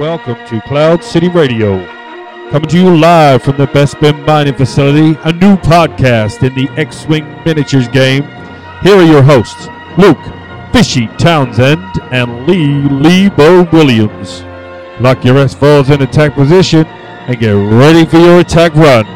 Welcome to Cloud City Radio, coming to you live from the Best Bend Mining Facility, a new podcast in the X-Wing Miniatures game. Here are your hosts, Luke, Fishy Townsend, and Lebo Williams. Lock your S4s in attack position and get ready for your attack run.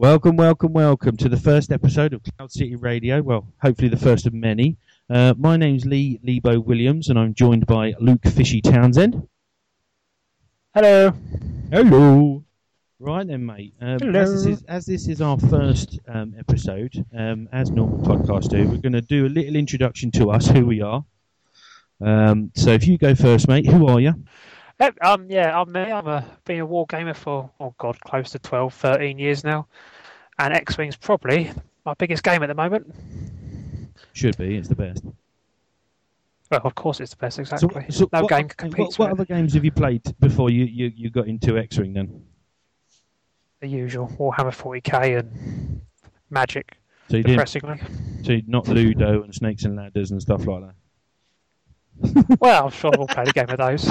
Welcome, welcome, welcome to the first episode of Cloud City Radio. Well, hopefully the first of many. My name's Lebo Williams, and I'm joined by Luke Fishy Townsend. Hello. Hello. Right then, mate. Hello. As this is our first episode, as normal podcasts do, we're going to do a little introduction to us, who we are. So if you go first, mate, who are you? I'm me. I've been a war gamer for, close to 12, 13 years now. And X-Wing's probably my biggest game at the moment. Should be. It's the best. Well, of course it's the best, exactly. So no game competes with it. What other games have you played before you got into X-Wing then? The usual. Warhammer 40k and Magic, so you depressingly. So not Ludo and Snakes and Ladders and stuff like that? Well, I'm sure we'll play a game of those.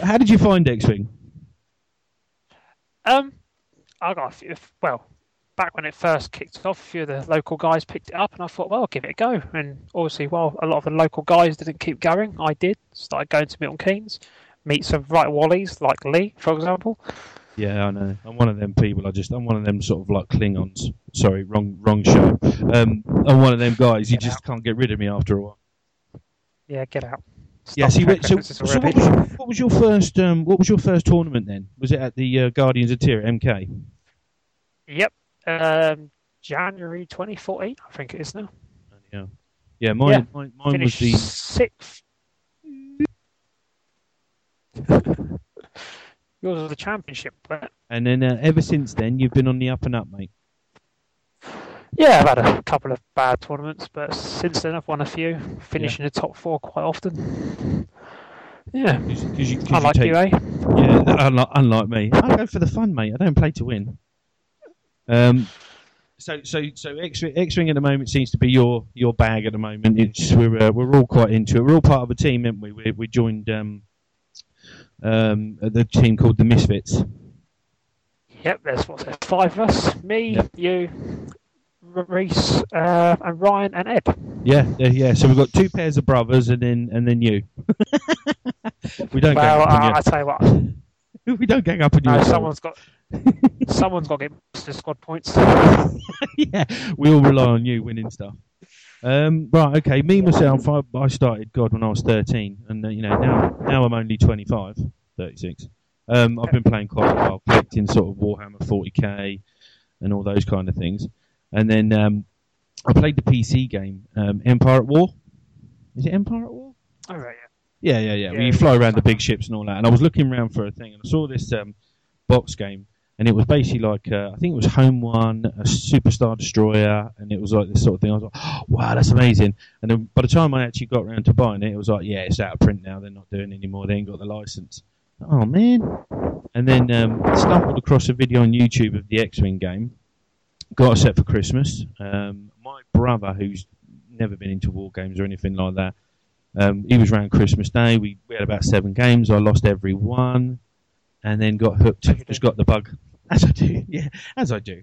How did you find X-Wing? I got a few. Back when it first kicked off, a few of the local guys picked it up, and I thought, well, I'll give it a go. And obviously, while a lot of the local guys didn't keep going, I did. Started going to Milton Keynes, meet some right wallies like Lee, for example. Yeah, I know. I'm one of them people. I'm one of them sort of like Klingons. Sorry, wrong show. I'm one of them guys. You get just out. Can't get rid of me after a while. Yeah, get out. Stop. Yeah, see, so what was your first tournament then? Was it at the Guardians of Tyr MK? Yep, January 2014, I think it is now. Yeah, mine finished was the sixth. Yours was the championship, but... And then ever since then, you've been on the up and up, mate. Yeah, I've had a couple of bad tournaments, but since then I've won a few, finishing the top four quite often. Yeah, cause unlike you, eh? Yeah, unlike me. I go for the fun, mate. I don't play to win. So X-Wing at the moment seems to be your bag at the moment. We're all quite into it. We're all part of a team, aren't we? We joined the team called the Misfits. Yep, there's five of us. Me, you, Reese, and Ryan and Ed. Yeah. So we've got two pairs of brothers, and then you. We don't. Well, I tell you what. We don't gang up on you. No, someone's got to get the squad points. Yeah, we all rely on you winning stuff. Right, okay. Me myself, I started when I was 13, and now I'm only 25, 36. I've been playing quite a while, collecting sort of Warhammer 40k and all those kind of things. And then I played the PC game, Empire at War. Is it Empire at War? Oh, right, yeah. Yeah. Well, you fly around the big ships and all that. And I was looking around for a thing, and I saw this box game, and it was basically like, I think it was Home One, a Superstar Destroyer, and it was like this sort of thing. I was like, oh, wow, that's amazing. And then by the time I actually got around to buying it, it was like, yeah, it's out of print now. They're not doing it anymore. They ain't got the license. Oh, man. And then stumbled across a video on YouTube of the X-Wing game. Got a set for Christmas. My brother, who's never been into war games or anything like that, he was around Christmas Day. We had about 7 games. I lost every one, and then got hooked. Just got the bug. As I do, yeah, as I do.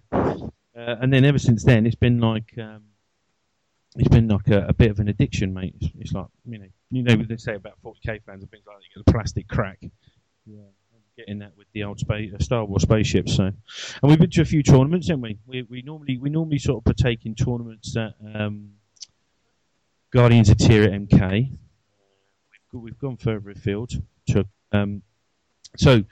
And then ever since then, it's been like a bit of an addiction, mate. It's like you know what they say about 40k fans and things like that. You get the plastic crack. Yeah. Getting that with the old Star Wars spaceships, so, and we've been to a few tournaments, haven't we? We normally sort of partake in tournaments at Guardians of Tyr at MK. We've gone further afield to. So,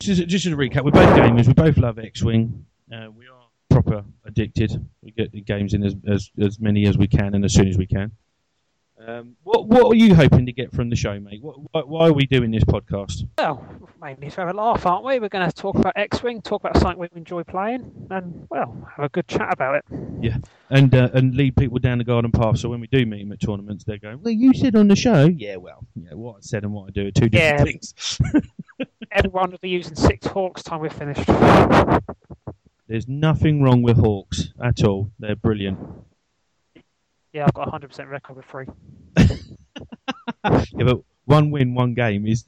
just as a recap, we're both gamers. We both love X-Wing. We are proper addicted. We get the games in as many as we can and as soon as we can. What are you hoping to get from the show, mate? Why are we doing this podcast? Well, mainly to have a laugh, aren't we? We're going to talk about X-Wing, talk about something we enjoy playing, and, well, have a good chat about it. Yeah, and lead people down the garden path, so when we do meet them at tournaments, they're going, well, you said on the show. Yeah, well, yeah, what I said and what I do are two different things. Everyone will be using 6 Hawks time we're finished. There's nothing wrong with Hawks at all. They're brilliant. Yeah, I've got a 100% record with 3. Yeah, but 1 win, 1 game is...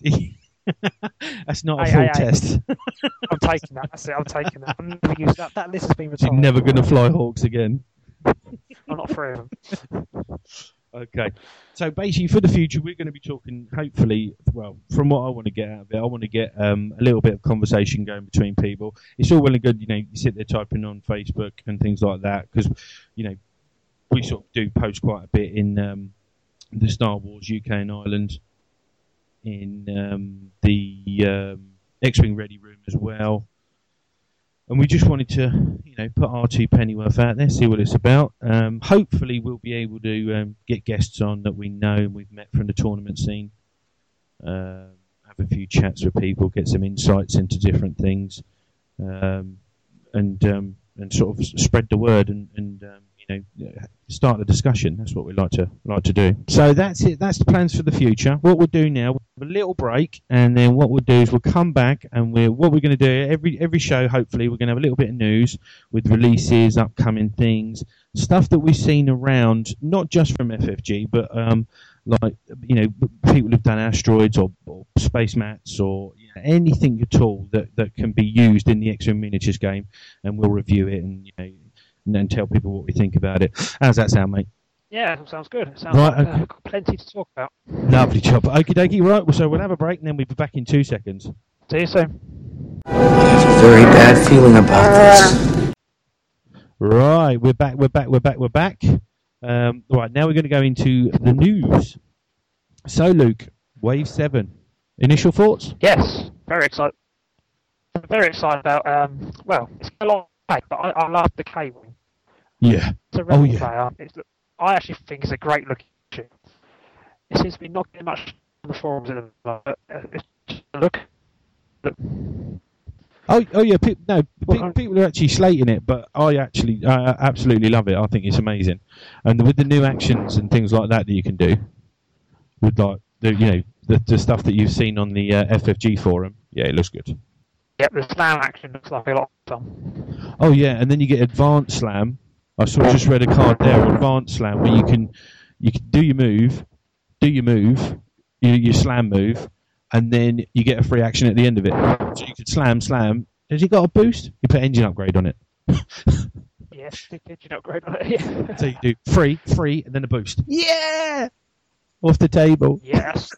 that's not a full test. I'm taking that. That's it. I'm taking that. I'm never using that. That list has been retired. You're never going to fly Hawks again. I'm not afraid of them. Okay. So basically, for the future, we're going to be talking, hopefully, well, from what I want to get out of it, I want to get a little bit of conversation going between people. It's all well and good, you know, you sit there typing on Facebook and things like that, because, you know, we sort of do post quite a bit in the Star Wars UK and Ireland, in the X-Wing Ready Room as well. And we just wanted to, you know, put our 2 penny worth out there, see what it's about. Hopefully we'll be able to get guests on that we know and we've met from the tournament scene. Have a few chats with people, get some insights into different things, and sort of spread the word and you know, start the discussion. That's what we like to do. So that's it. That's the plans for the future. What we'll do now, we'll have a little break, and then what we'll do is we'll come back, and we're going to do every show. Hopefully, we're going to have a little bit of news with releases, upcoming things, stuff that we've seen around, not just from FFG, but like, you know, people who've done asteroids or space mats or, you know, anything at all that can be used in the X-Wing Miniatures game, and we'll review it and, you know, and tell people what we think about it. How's that sound, mate? Yeah, that sounds good. It sounds right, like we've got plenty to talk about. Lovely job. Okie dokie, right, so we'll have a break and then we'll be back in 2 seconds. See you soon. I have a very bad feeling about this. Right, we're back. Right, now we're going to go into the news. So, Luke, Wave 7. Initial thoughts? Yes, very excited. I'm very excited about, well, it's a long way, but I love the K-Wing. Yeah. Player. I actually think it's a great looking ship. It seems to be not getting much on the forums in the moment. It's just a look. Oh yeah. People are actually slating it, but I actually absolutely love it. I think it's amazing, and with the new actions and things like that you can do, with like the stuff that you've seen on the FFG forum. Yeah, it looks good. Yep, the slam action looks like a lot of fun. Oh yeah, and then you get advanced slam. I sort of just read a card there, advanced slam, where you can do your slam move, and then you get a free action at the end of it. So you can slam. Has it got a boost? You put engine upgrade on it. Yes, you put engine upgrade on it. Yeah. So you do free, and then a boost. Yeah, off the table. Yes.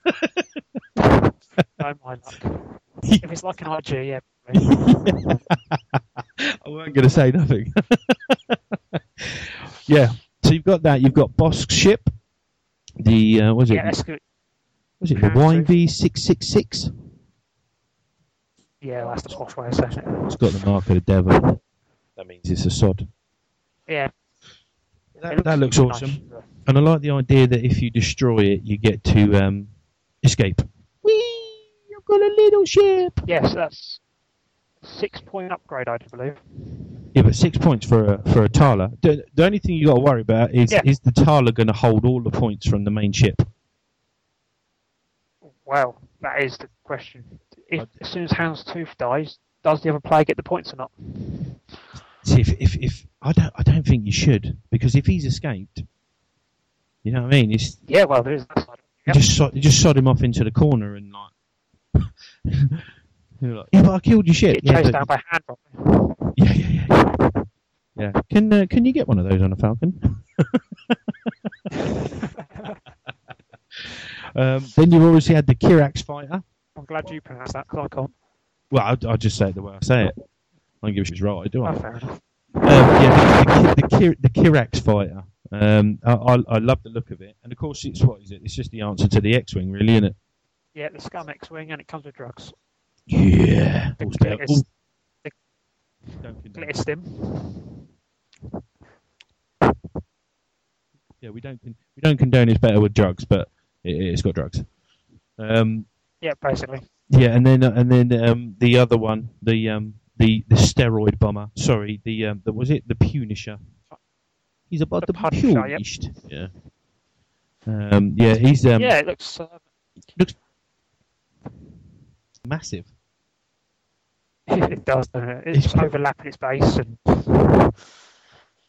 Don't mind that. If it's like an IG, yeah. I weren't going to say nothing. Yeah, so you've got that. You've got Bossk's ship. The was it the YV666? Yeah, that's the Squash Way, isn't it? It's got the mark of the devil. That means it's a sod. Yeah, that looks awesome, nice. And I like the idea that if you destroy it, you get to escape. Whee! I've got a little ship. Yes, that's 6-point upgrade, I do believe. Yeah, but 6 points for a Tala. The only thing you got to worry about is the Tala going to hold all the points from the main ship? Well, that is the question. As soon as Hound's Tooth dies, does the other player get the points or not? See, if I don't think you should, because if he's escaped, you know what I mean. It's, yeah, well, there is that side. Yep. You just sod him off into the corner and like. Like, yeah, but I killed your ship. Chased down by hand, probably. Yeah. Can you get one of those on a Falcon? Then you've obviously had the Kirax fighter. I'm glad you pronounced that, because I can't. Well, I'll just say it the way I say it. I don't give a shit's right, do I? Oh, fair enough. The Kirax fighter. I love the look of it. And of course, it's what is it? It's just the answer to the X-Wing, really, isn't it? Yeah, the Scum X-Wing, and it comes with drugs. Yeah. Glitter Stim. yeah, we don't condone it's better with drugs, but it's got drugs. Yeah, basically. Yeah, and then the other one, the steroid bomber. Sorry, the Punisher. He's about the Punisher. Yep. Yeah. Yeah, he's yeah, it looks massive. It does, doesn't it? It's overlapping its base and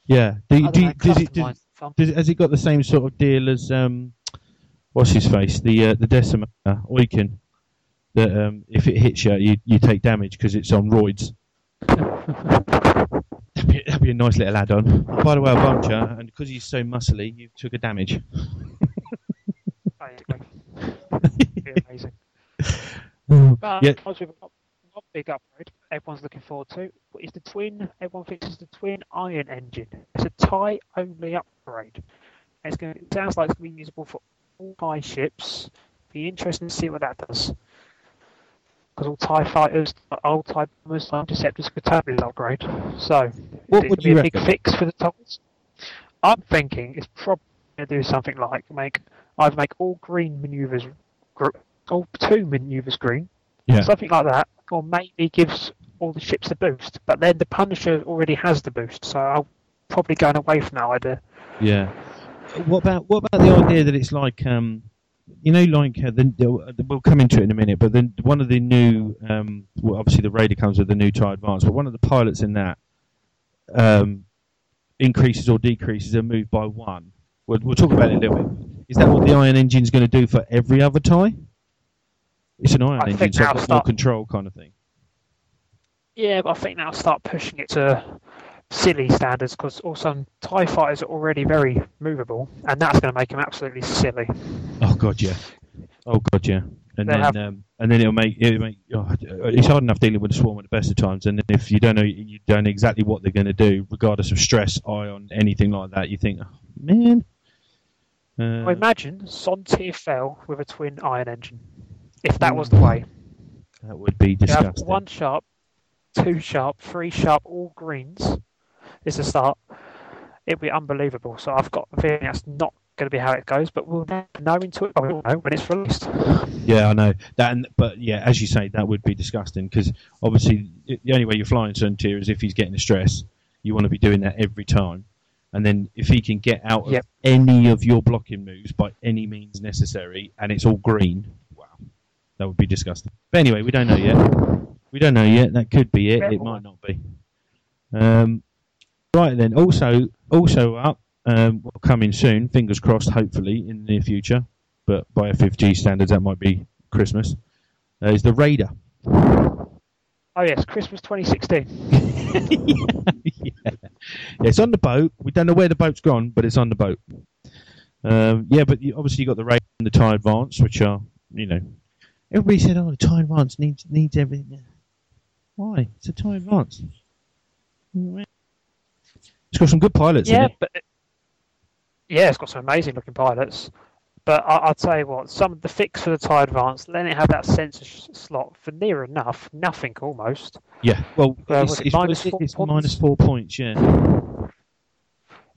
yeah. Has it got the same sort of deal as what's his face? The Decimator Oiken. That if it hits you, you take damage because it's on roids. That'd be a nice little add-on. By the way, I bumped you, and because he's so muscly, you took a damage. It'd be amazing. But yeah. Obviously, one big upgrade everyone's looking forward to is the twin. Everyone thinks it's the twin iron engine. It's a TIE only upgrade. It sounds like it's going to be usable for all TIE ships. Be interesting to see what that does. Because all TIE fighters, all TIE bombers, TIE interceptors could totally upgrade. So, what would you reckon? Big fix for the TIEs. I'm thinking it's probably going to do something like make all green maneuvers, all two maneuvers green, yeah. Something like that, or maybe gives all the ships a boost. But then the Punisher already has the boost, so I'm probably going away from that idea. Yeah. What about the idea that it's like we'll come into it in a minute, but then one of the new, obviously the Raider comes with the new TIE Advanced, but one of the pilots in that increases or decreases a move by one. We'll talk about it a little bit. Is that what the iron engine's going to do for every other TIE? It's an iron engine, so it's more control kind of thing. Yeah, but I think that'll start pushing it to silly standards, because also TIE fighters are already very movable, and that's going to make them absolutely silly. Oh god, yeah. And then it'll make it's hard enough dealing with a swarm at the best of times, and if you don't know exactly what they're going to do, regardless of stress, ion, anything like that, you think, oh, man. I imagine Soontir Fel with a twin iron engine. If that was the way, that would be disgusting. You have one sharp, two sharp, three sharp, all greens. It's a start. It'd be unbelievable. So I've got a feeling that's not going to be how it goes, but we'll know into it. I will know when it's released. Yeah, I know that. But yeah, as you say, that would be disgusting, because obviously the only way you're flying Soontir is if he's getting the stress. You want to be doing that every time, and then if he can get out of any of your blocking moves by any means necessary, and it's all green. Wow, that would be disgusting. But anyway, we don't know yet. That could be it. It might not be. Right then. Also up. Coming soon. Fingers crossed. Hopefully in the near future. But by FFG standards, that might be Christmas. Is the Raider? Oh yes, Christmas 2016. Yeah. It's on the boat. We don't know where the boat's gone, but it's on the boat. But obviously you got the Raider and the TIE Advance, which are everybody said, "Oh, the TIE Advance needs everything." Why? It's a TIE Advance. It's got some good pilots in it. It's got some amazing looking pilots. But I'll tell you what, some of the fix for the TIE Advance, then it had that sensor slot for near enough, nothing almost. Yeah, well, it's minus 4 points, yeah.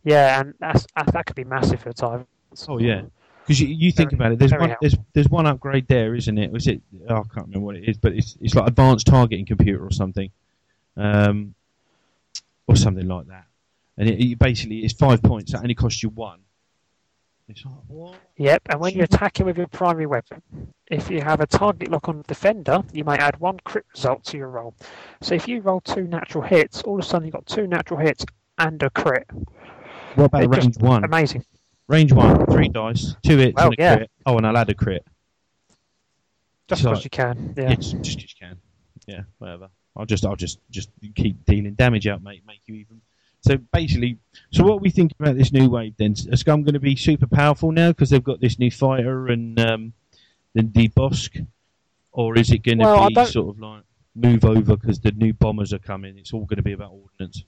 Yeah, and that could be massive for the TIE Advance. Oh, yeah. Because you think about it, there's one upgrade there, isn't it? Was it? Oh, I can't remember what it is, but it's like advanced targeting computer or something, or something like that. And it basically it's 5 points that only costs you one. It's like, what? Yep. And when you're attacking with your primary weapon, if you have a target lock on the defender, you may add one crit result to your roll. So if you roll two natural hits, all of a sudden you have got two natural hits and a crit. What about range one? Amazing. Range 1, 3 dice, 2 hits and a crit. Oh, and I'll add a crit. Just because you can. Yeah. Just you can. Yeah, whatever. I'll just keep dealing damage out, mate. Make you even. So basically, what are we thinking about this new wave then? Is Scum going to be super powerful now because they've got this new fighter and the Bossk, or is it going to be sort of like move over because the new bombers are coming? It's all going to be about ordnance.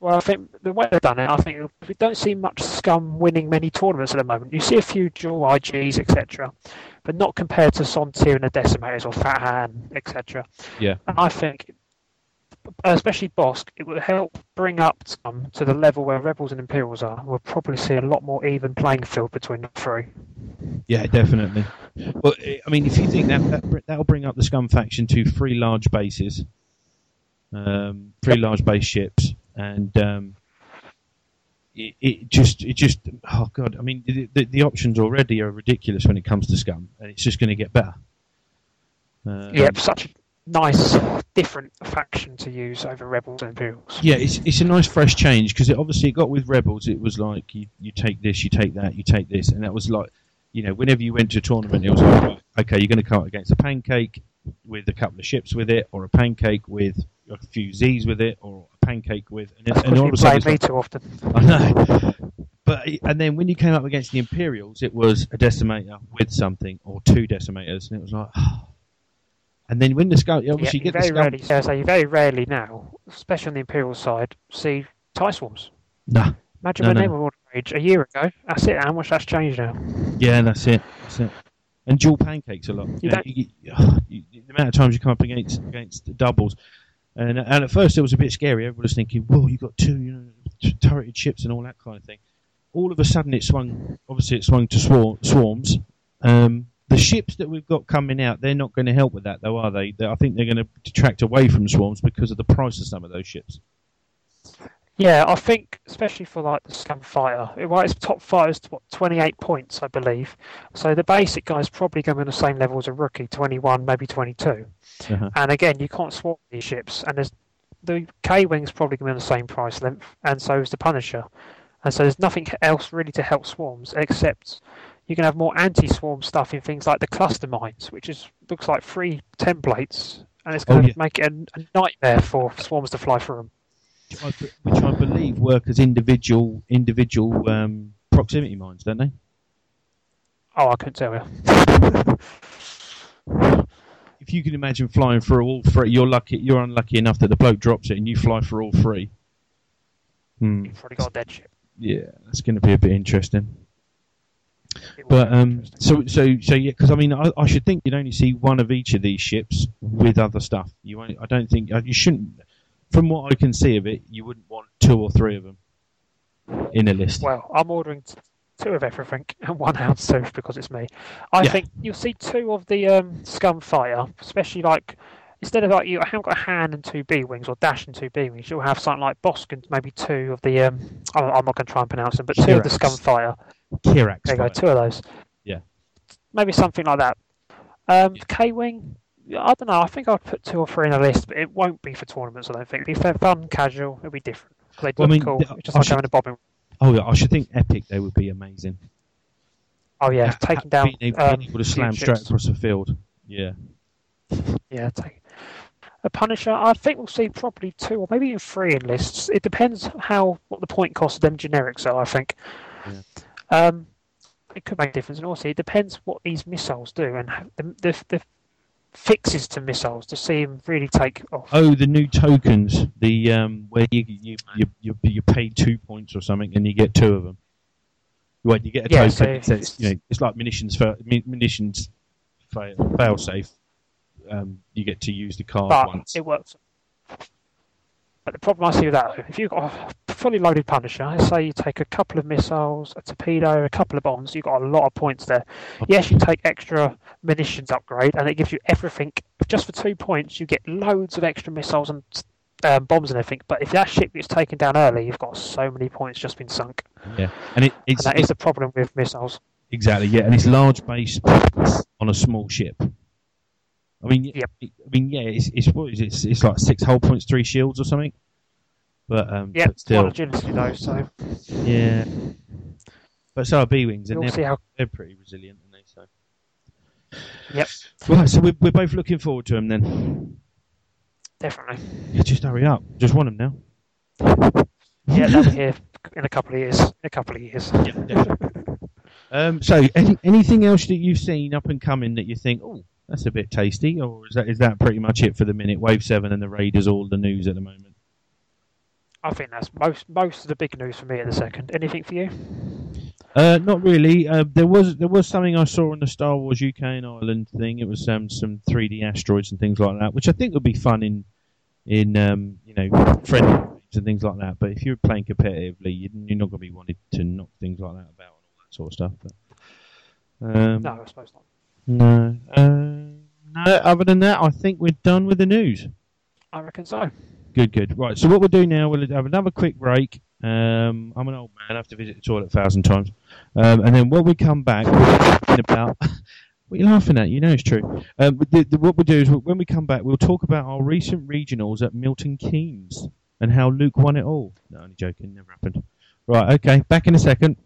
Well, I think the way they've done it, I think we don't see much Scum winning many tournaments at the moment. You see a few dual IGs, etc., but not compared to Soontir and the Decimators or Fat Han, etc. Yeah. And I think especially Bossk, it would help bring up some to the level where Rebels and Imperials are. We'll probably see a lot more even playing field between the three. Yeah, definitely. Well, I mean, if you think that'll bring up the Scum faction to three large bases, large base ships, and it just oh god, I mean, the options already are ridiculous when it comes to Scum, and it's just going to get better. Yeah, such a nice different faction to use over Rebels and Imperials. Yeah, it's a nice fresh change, because it got with Rebels, it was like you take this, you take that, you take this, and that was like, you know, whenever you went to a tournament, it was like, okay, you're going to come up against a pancake with a couple of ships with it, or a pancake with a few Zs with it, or a pancake with... And all of a sudden, play me too often. I know. And then when you came up against the Imperials, it was a decimator with something, or two decimators, and it was like... And then when the Scum... Obviously, you get the Scum... Rarely, so you very rarely now, especially on the Imperial side, see TIE Swarms. No. Imagine when they were all the rage a year ago. That's it. How much that's changed now. Yeah, that's it. That's it. And dual pancakes a lot. The amount of times you come up against doubles. And at first it was a bit scary. Everybody was thinking, whoa, you've got two, turreted ships and all that kind of thing. All of a sudden it swung... Obviously, it swung to swarms. The ships that we've got coming out, they're not going to help with that, though, are they? I think they're going to detract away from swarms because of the price of some of those ships. Yeah, I think, especially for like the Scum fighter, its top fighters to 28 points, I believe. So the basic guy's probably going to be on the same level as a rookie, 21, maybe 22. Uh-huh. And again, you can't swap these ships. And the K-Wing's probably going to be on the same price length, and so is the Punisher. And so there's nothing else really to help swarms except... You can have more anti-swarm stuff in things like the cluster mines, which looks like free templates, and it's going to make it a nightmare for swarms to fly through them. Which I believe work as individual proximity mines, don't they? Oh, I couldn't tell you. If you can imagine flying through all three, you're unlucky enough that the bloke drops it and you fly through all three. You've probably got a dead ship. Yeah, that's going to be a bit interesting. But so yeah, because I mean, I should think you'd only see one of each of these ships with other stuff. I don't think you shouldn't. From what I can see of it, you wouldn't want two or three of them in a list. Well, I'm ordering two of everything and one out of because it's me. I think you'll see two of the Scum fighter, especially like instead of like you haven't got a hand and two B wings or dash and two B wings, you'll have something like Bossk and maybe two of the I'm not going to try and pronounce them, but two of the Scum fighter. Kirax. There you go, two of those. Yeah. Maybe something like that. K-Wing, I don't know, I think I'd put two or three in a list, but it won't be for tournaments, I don't think. It'll be fun, casual, it'll be different. They do look cool, just like having a bobbing. Oh, yeah, I should think Epic, they would be amazing. Oh, yeah, taking down... Being able to slam straight across the field. Yeah. Yeah, a Punisher, I think we'll see probably two or maybe even three in lists. It depends what the point cost of them generics are, I think. Yeah. It could make a difference, and also it depends what these missiles do and the fixes to missiles to see them really take off. Oh, the new tokens, the where you pay 2 points or something and you get two of them. Well, you get a token. So it's, it's like munitions failsafe. You get to use the card once. It works. But the problem I see with that, if you've got a fully loaded Punisher, let's say you take a couple of missiles, a torpedo, a couple of bombs, you've got a lot of points there. Yes, you take extra munitions upgrade, and it gives you everything. Just for 2 points, you get loads of extra missiles and bombs and everything. But if that ship gets taken down early, you've got so many points just been sunk. Yeah, and that is the problem with missiles. Exactly. Yeah, and it's large base on a small ship. I mean, yep. It's like 6 hull points, 3 shields or something. But but still, quite agility though. So yeah, but so are B-wings, and they're pretty resilient, aren't they? So yep. Right, so we're both looking forward to them then. Definitely. Yeah, just hurry up. Just want them now. Yeah, they'll be here in a couple of years. Yeah, definitely. So, anything else that you've seen up and coming that you think, oh, that's a bit tasty, or is that pretty much it for the minute? Wave 7 and the Raiders, all the news at the moment. I think that's most of the big news for me at the second. Anything for you? Not really. There was something I saw on the Star Wars UK and Ireland thing. It was some 3D asteroids and things like that, which I think would be fun in in you know, friendly games and things like that. But if you're playing competitively, you're not going to be wanted to knock things like that about and all that sort of stuff. But, no, I suppose not. No. No. Other than that, I think we're done with the news. I reckon so. Good, good. Right, so what we'll do now, we'll have another quick break. I'm an old man, I have to visit the toilet 1,000 times. And then when we come back, we're talking about... What are you laughing at? You know it's true. What we'll do is, when we come back, we'll talk about our recent regionals at Milton Keynes and how Luke won it all. No, only joking, never happened. Right, okay, back in a second.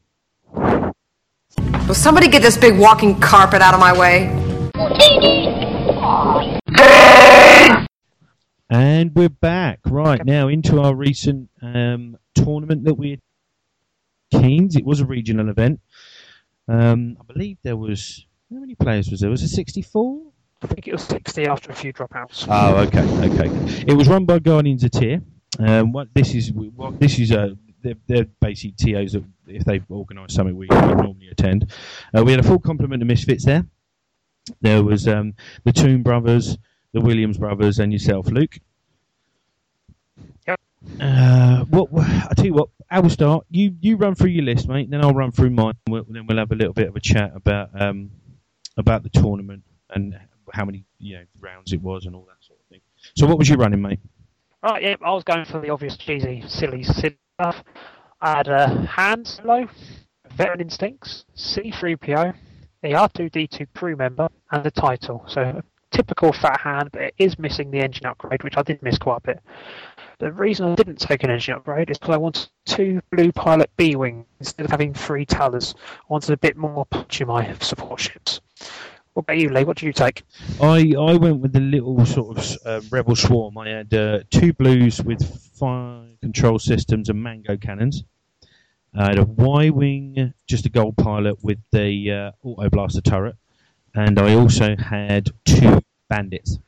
Will somebody get this big walking carpet out of my way? And we're back, right now, into our recent tournament that we had at Keynes. It was a regional event. I believe there was... How many players was there? Was it 64? I think it was 60 after a few dropouts. Oh, okay, okay. It was run by Guardians of Tyr. They're basic TOs that if they've organised something we normally attend. We had a full complement of Misfits there. There was the Toon Brothers, the Williams Brothers, and yourself, Luke. Yep. I tell you what, I will start. You run through your list, mate. And then I'll run through mine. Then we'll have a little bit of a chat about the tournament and how many rounds it was and all that sort of thing. So what was you running, mate? Right, yeah, I was going for the obvious cheesy, silly stuff. I had Han Solo, Veteran Instincts, C-3PO, the R2-D2 crew member, and the title. So typical Fat Han, but it is missing the engine upgrade, which I did miss quite a bit. The reason I didn't take an engine upgrade is because I wanted 2 Blue Pilot B-Wings instead of having 3 Talers. I wanted a bit more punch in my support ships. What about you, Lee? What did you take? I went with the little sort of Rebel Swarm. I had 2 Blues with Fire Control Systems and Mango Cannons. I had a Y-Wing, just a Gold Pilot with the Auto Blaster Turret. And I also had 2 Bandits.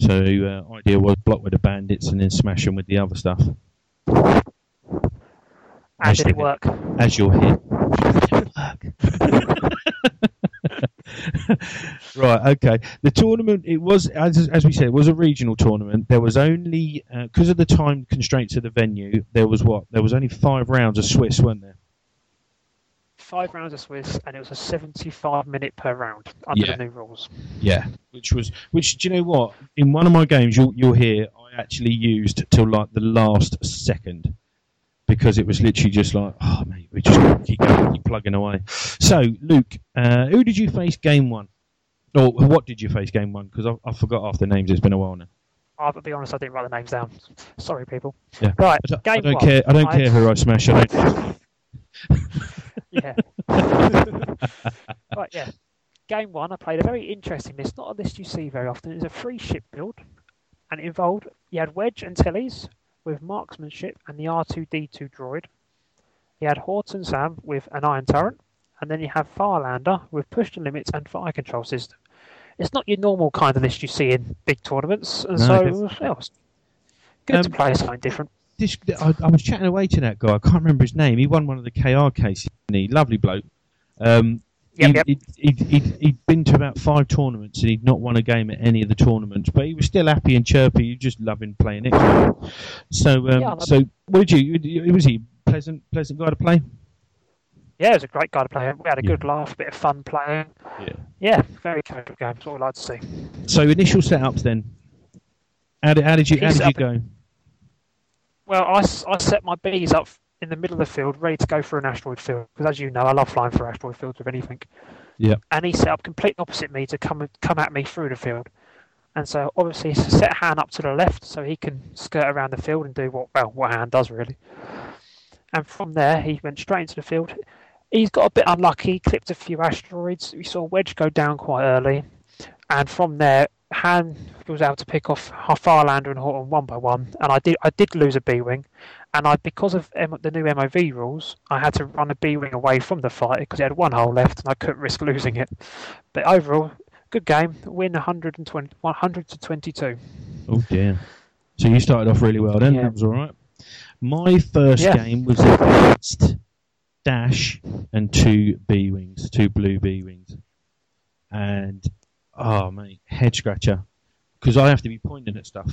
So the idea was block with the Bandits and then smash them with the other stuff. And did it work? As you'll hear. Right, okay. The tournament, it was, as we said, it was a regional tournament. There was only, because of the time constraints of the venue, there was only 5 rounds of Swiss, weren't there? 5 rounds of Swiss, and it was a 75-minute per round under the new rules. Yeah, which do you know what? In one of my games, you'll hear I actually used till like the last second because it was literally just like, oh mate, we just keep plugging away. So Luke, who did you face game one, or what did you face game one? Because I forgot half the names. It's been a while now. I'll be honest, I didn't write the names down. Sorry, people. Yeah. Right, game one. Care. I don't care who I smash. I don't. Yeah. Right, yeah. Game one, I played a very interesting list. Not a list you see very often. It was a free ship build, and it involved you had Wedge and Tellies with marksmanship and the R2-D2 droid. You had Horton Sam with an iron turret, and then you have Firelander with push the limits and fire control system. It's not your normal kind of list you see in big tournaments, and good to play something different. I was chatting away to that guy. I can't remember his name. He won one of the KR cases, didn't he? Lovely bloke. He'd been to about 5 tournaments and he'd not won a game at any of the tournaments, but he was still happy and chirpy. He was just loving playing it. So, what did you? Was he a pleasant guy to play? Yeah, it was a great guy to play. We had a good laugh, a bit of fun playing. Yeah, very casual game. That's what I like to see. So, initial setups then. How did you go? Well, I set my bees up in the middle of the field, ready to go for an asteroid field, because as you know, I love flying for asteroid fields with anything. Yeah. And he set up completely opposite me to come at me through the field. And so, obviously, he set Han up to the left so he can skirt around the field and do what Han does, really. And from there, he went straight into the field. He's got a bit unlucky, clipped a few asteroids. We saw Wedge go down quite early. And from there, Han was able to pick off Firelander and Horton one by one, and I did lose a B-wing, and because of the new MOV rules, I had to run a B-wing away from the fight because it had one hole left, and I couldn't risk losing it. But overall, good game, win 100 to 22. Oh dear! So you started off really well then. Yeah. That was all right. My first game was against Dash and 2 B-wings, 2 blue B-wings, and. Oh, mate, head scratcher. Because I have to be pointing at stuff.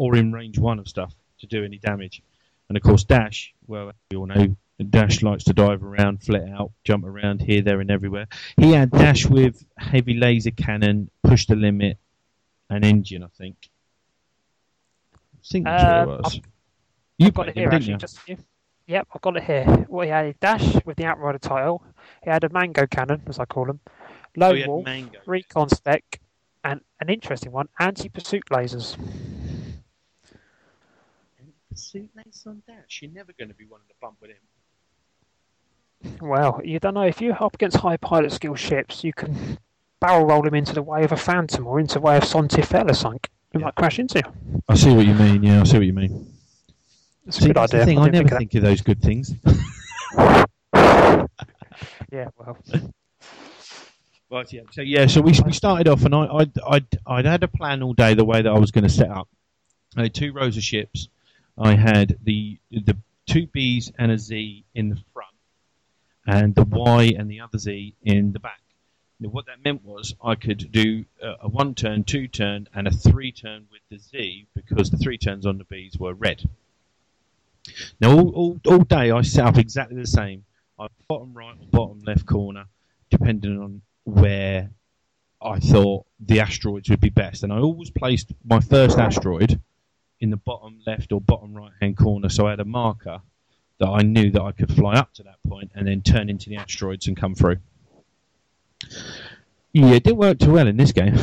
or in range one of stuff to do any damage. And of course Dash, well, we all know Dash likes to dive around, flit out, jump around here, there and everywhere. He had Dash with Heavy Laser Cannon, Push the Limit and Engine, I think. You've got it here, actually. Yep, I've got it here. Well, he had a Dash with the Outrider title. He had a Mango Cannon, as I call them. Low wall, recon spec, and an interesting one, anti-pursuit lasers. Pursuit lasers on Dash? You're never going to be wanting to bump with him. Well, you don't know. If you're up against high pilot skill ships, you can barrel roll him into the way of a Phantom or into the way of Soontir Fel or something. You might crash into you. I see what you mean, yeah, I see what you mean. It's a good idea. I never think of those good things. Yeah, well... Right, yeah. So yeah, so we started off, and I'd had a plan all day the way that I was going to set up. I had two rows of ships. I had the two Bs and a Z in the front, and the Y and the other Z in the back. Now, what that meant was I could do a one turn, two turn, and a three turn with the Z because the three turns on the Bs were red. Now all day I set up exactly the same. I bottom right or bottom left corner, depending on where I thought the asteroids would be best, and I always placed my first asteroid in the bottom left or bottom right hand corner, so I had a marker that I knew that I could fly up to that point and then turn into the asteroids and come through. Yeah, it didn't work too well in this game.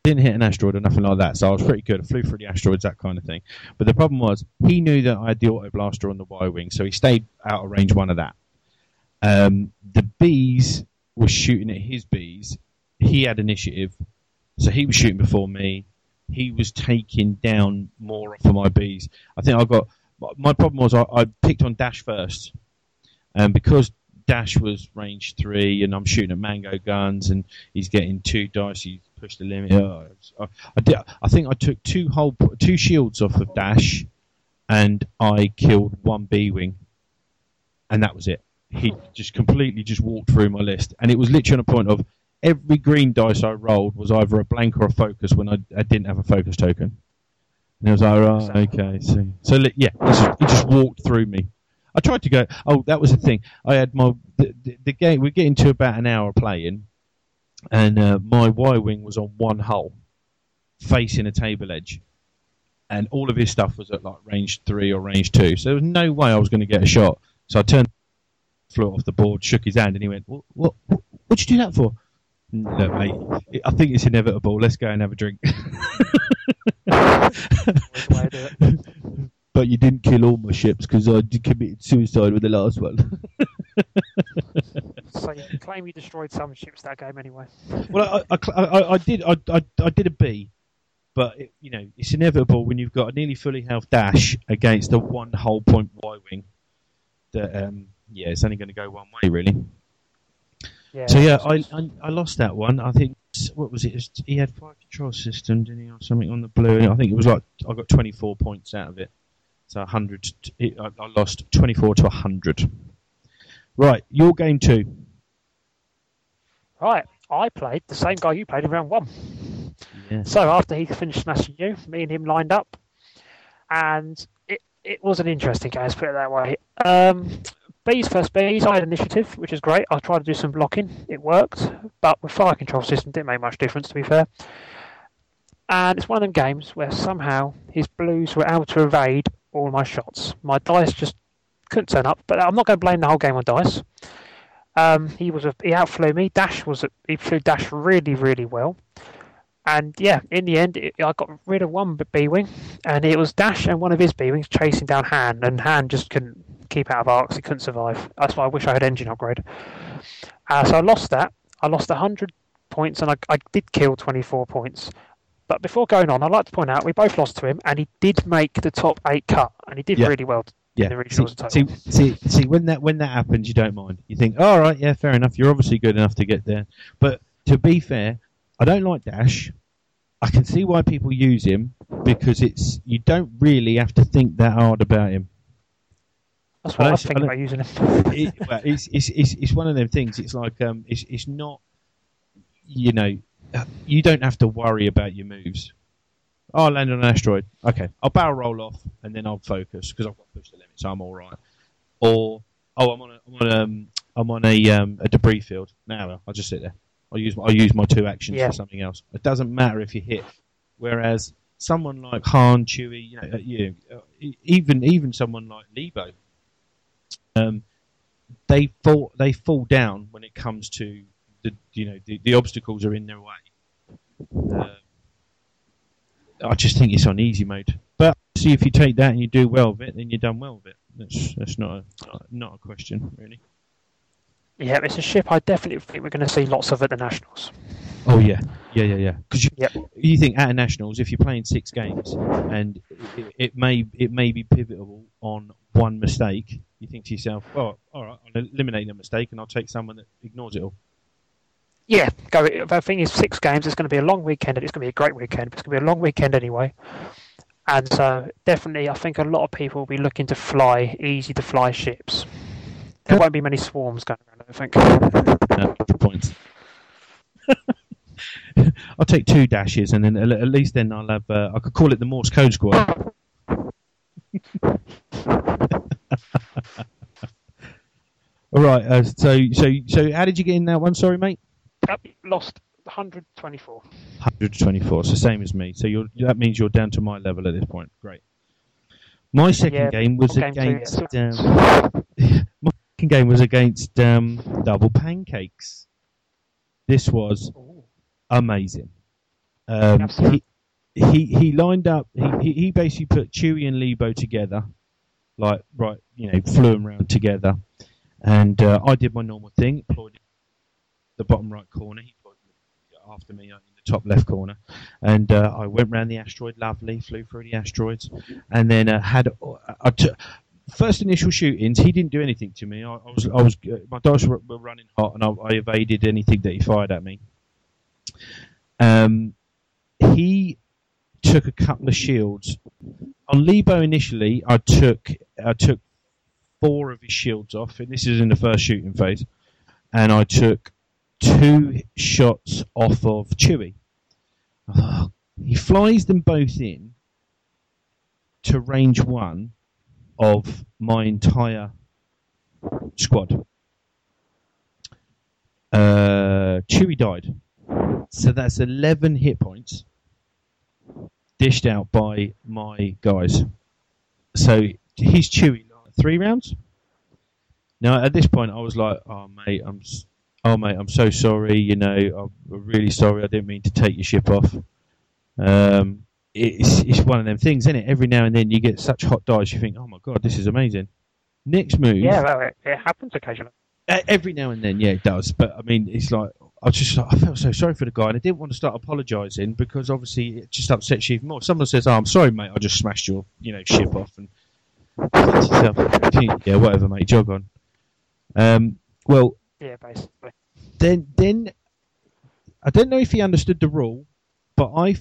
I didn't hit an asteroid or nothing like that, so I was pretty good. I flew through the asteroids, that kind of thing. But the problem was, he knew that I had the Auto Blaster on the Y-Wing, so he stayed out of range one of that. The Bs were shooting at his Bs. He had initiative, so he was shooting before me. He was taking down more off of my Bs. I think I got... My problem was I picked on Dash first, and because Dash was range 3, and I'm shooting at Mango guns, and he's getting 2 dice, he's pushed the limit. I think I took two shields off of Dash, and I killed one B-wing, and that was it. He just completely just walked through my list, and it was literally on a point of every green dice I rolled was either a blank or a focus when I didn't have a focus token. And I was like, right, okay, see. So yeah, he just walked through me. I tried to go. Oh, that was the thing. I had my the game. We're getting to about an hour playing, and my Y-wing was on one hull, facing a table edge, and all of his stuff was at like range 3 or range 2. So there was no way I was going to get a shot. So I turned, flew off the board, shook his hand, and he went, "What'd you do that for?" "Look, mate, I think it's inevitable. Let's go and have a drink." But you didn't kill all my ships because I committed suicide with the last one. So you claim you destroyed some ships that game anyway. Well, I did a B, but it, you know, it's inevitable when you've got a nearly fully health Dash against a one whole point Y-wing. That yeah, it's only going to go one way really. Yeah, so yeah, I lost that one. I think what was it? He had Fire Control System, didn't he, or something on the blue? I think it was like I got 24 points out of it. So 100. I lost 24 to 100. Right, your game 2. Right, I played the same guy you played in round 1. Yeah. So after he finished smashing you, me and him lined up, and it was an interesting game. Let's put it that way. B's first B's, I had initiative, which is great. I tried to do some blocking, it worked, but with Fire Control System, didn't make much difference to be fair. And it's one of them games where somehow his blues were able to evade all my shots. My dice just couldn't turn up, but I'm not going to blame the whole game on dice. He outflew me. He flew Dash really, really well. And yeah, in the end, I got rid of one B-wing, and it was Dash and one of his B-wings chasing down Han, and Han just couldn't keep out of arcs. He couldn't survive. That's why I wish I had Engine Upgrade. So I lost that. I lost 100 points, and I did kill 24 points. But before going on, I'd like to point out we both lost to him, and he did make the top 8 cut, and he did really well. Yeah. The see, when that happens, you don't mind. You think, all right, yeah, fair enough. You're obviously good enough to get there. But to be fair, I don't like Dash. I can see why people use him because you don't really have to think that hard about him. That's what I was thinking about using him. It's one of them things. It's like it's not, you know. you don't have to worry about your moves. Oh, I'll land on an asteroid. Okay, I'll barrel roll off and then I'll focus because I've got to push the limit, so I'm all right. Or I'm on a debris field. Now I'll just sit there. I'll use my two actions for something else. It doesn't matter if you hit. Whereas someone like Han, Chewie, even someone like Lebo, they fall down when it comes to the obstacles are in their way. I just think it's on easy mode. But see, if you take that and you do well with it, then you've done well with it. That's not a question, really. Yeah, it's a ship I definitely think we're going to see lots of at the Nationals. Oh, yeah. Because you think at a Nationals, if you're playing 6 games and it may be pivotal on one mistake, you think to yourself, well, all right, I'll eliminate that mistake and I'll take someone that ignores it all. Yeah, the thing is, 6 games, it's going to be a long weekend, and it's going to be a great weekend, but it's going to be a long weekend anyway. And so, definitely, I think a lot of people will be looking to fly, easy-to-fly ships. There won't be many swarms going around, I think. No, good point. I'll take 2 dashes, and then at least then I'll have... I could call it the Morse Code Squad. All right, so how did you get in that one? Sorry, mate. Lost 124. 124, so same as me. So that means you're down to my level at this point. Great. My second game was against... my second game was against Double Pancakes. This was amazing. He lined up... He basically put Chewie and Lebo together. Like, right, flew them round together. And I did my normal thing. Ployed in the bottom right corner. He ployed after me in the top left corner. And I went round the asteroid. Lovely. Flew through the asteroids. And then first initial shootings, he didn't do anything to me. My dice were running hot, and I evaded anything that he fired at me. He took a couple of shields. On Lebo initially, I took 4 of his shields off, and this is in the first shooting phase. And I took 2 shots off of Chewie. Oh, he flies them both in to range 1 of my entire squad. Chewie died, so that's 11 hit points dished out by my guys. So he's Chewie. 3 rounds. Now at this point, I was like, "Oh mate, I'm so sorry. I'm really sorry. I didn't mean to take your ship off." It's one of them things, isn't it? Every now and then, you get such hot dice, you think, "Oh my god, this is amazing." Next move. Yeah, well, it happens occasionally. Every now and then, yeah, it does. But I mean, it's like I felt so sorry for the guy, and I didn't want to start apologising because obviously it just upsets you even more. Someone says, "Oh, I'm sorry, mate. I just smashed your ship off," and yeah, whatever, mate. Jog on. Well, yeah, basically. Then, I don't know if he understood the rule, but I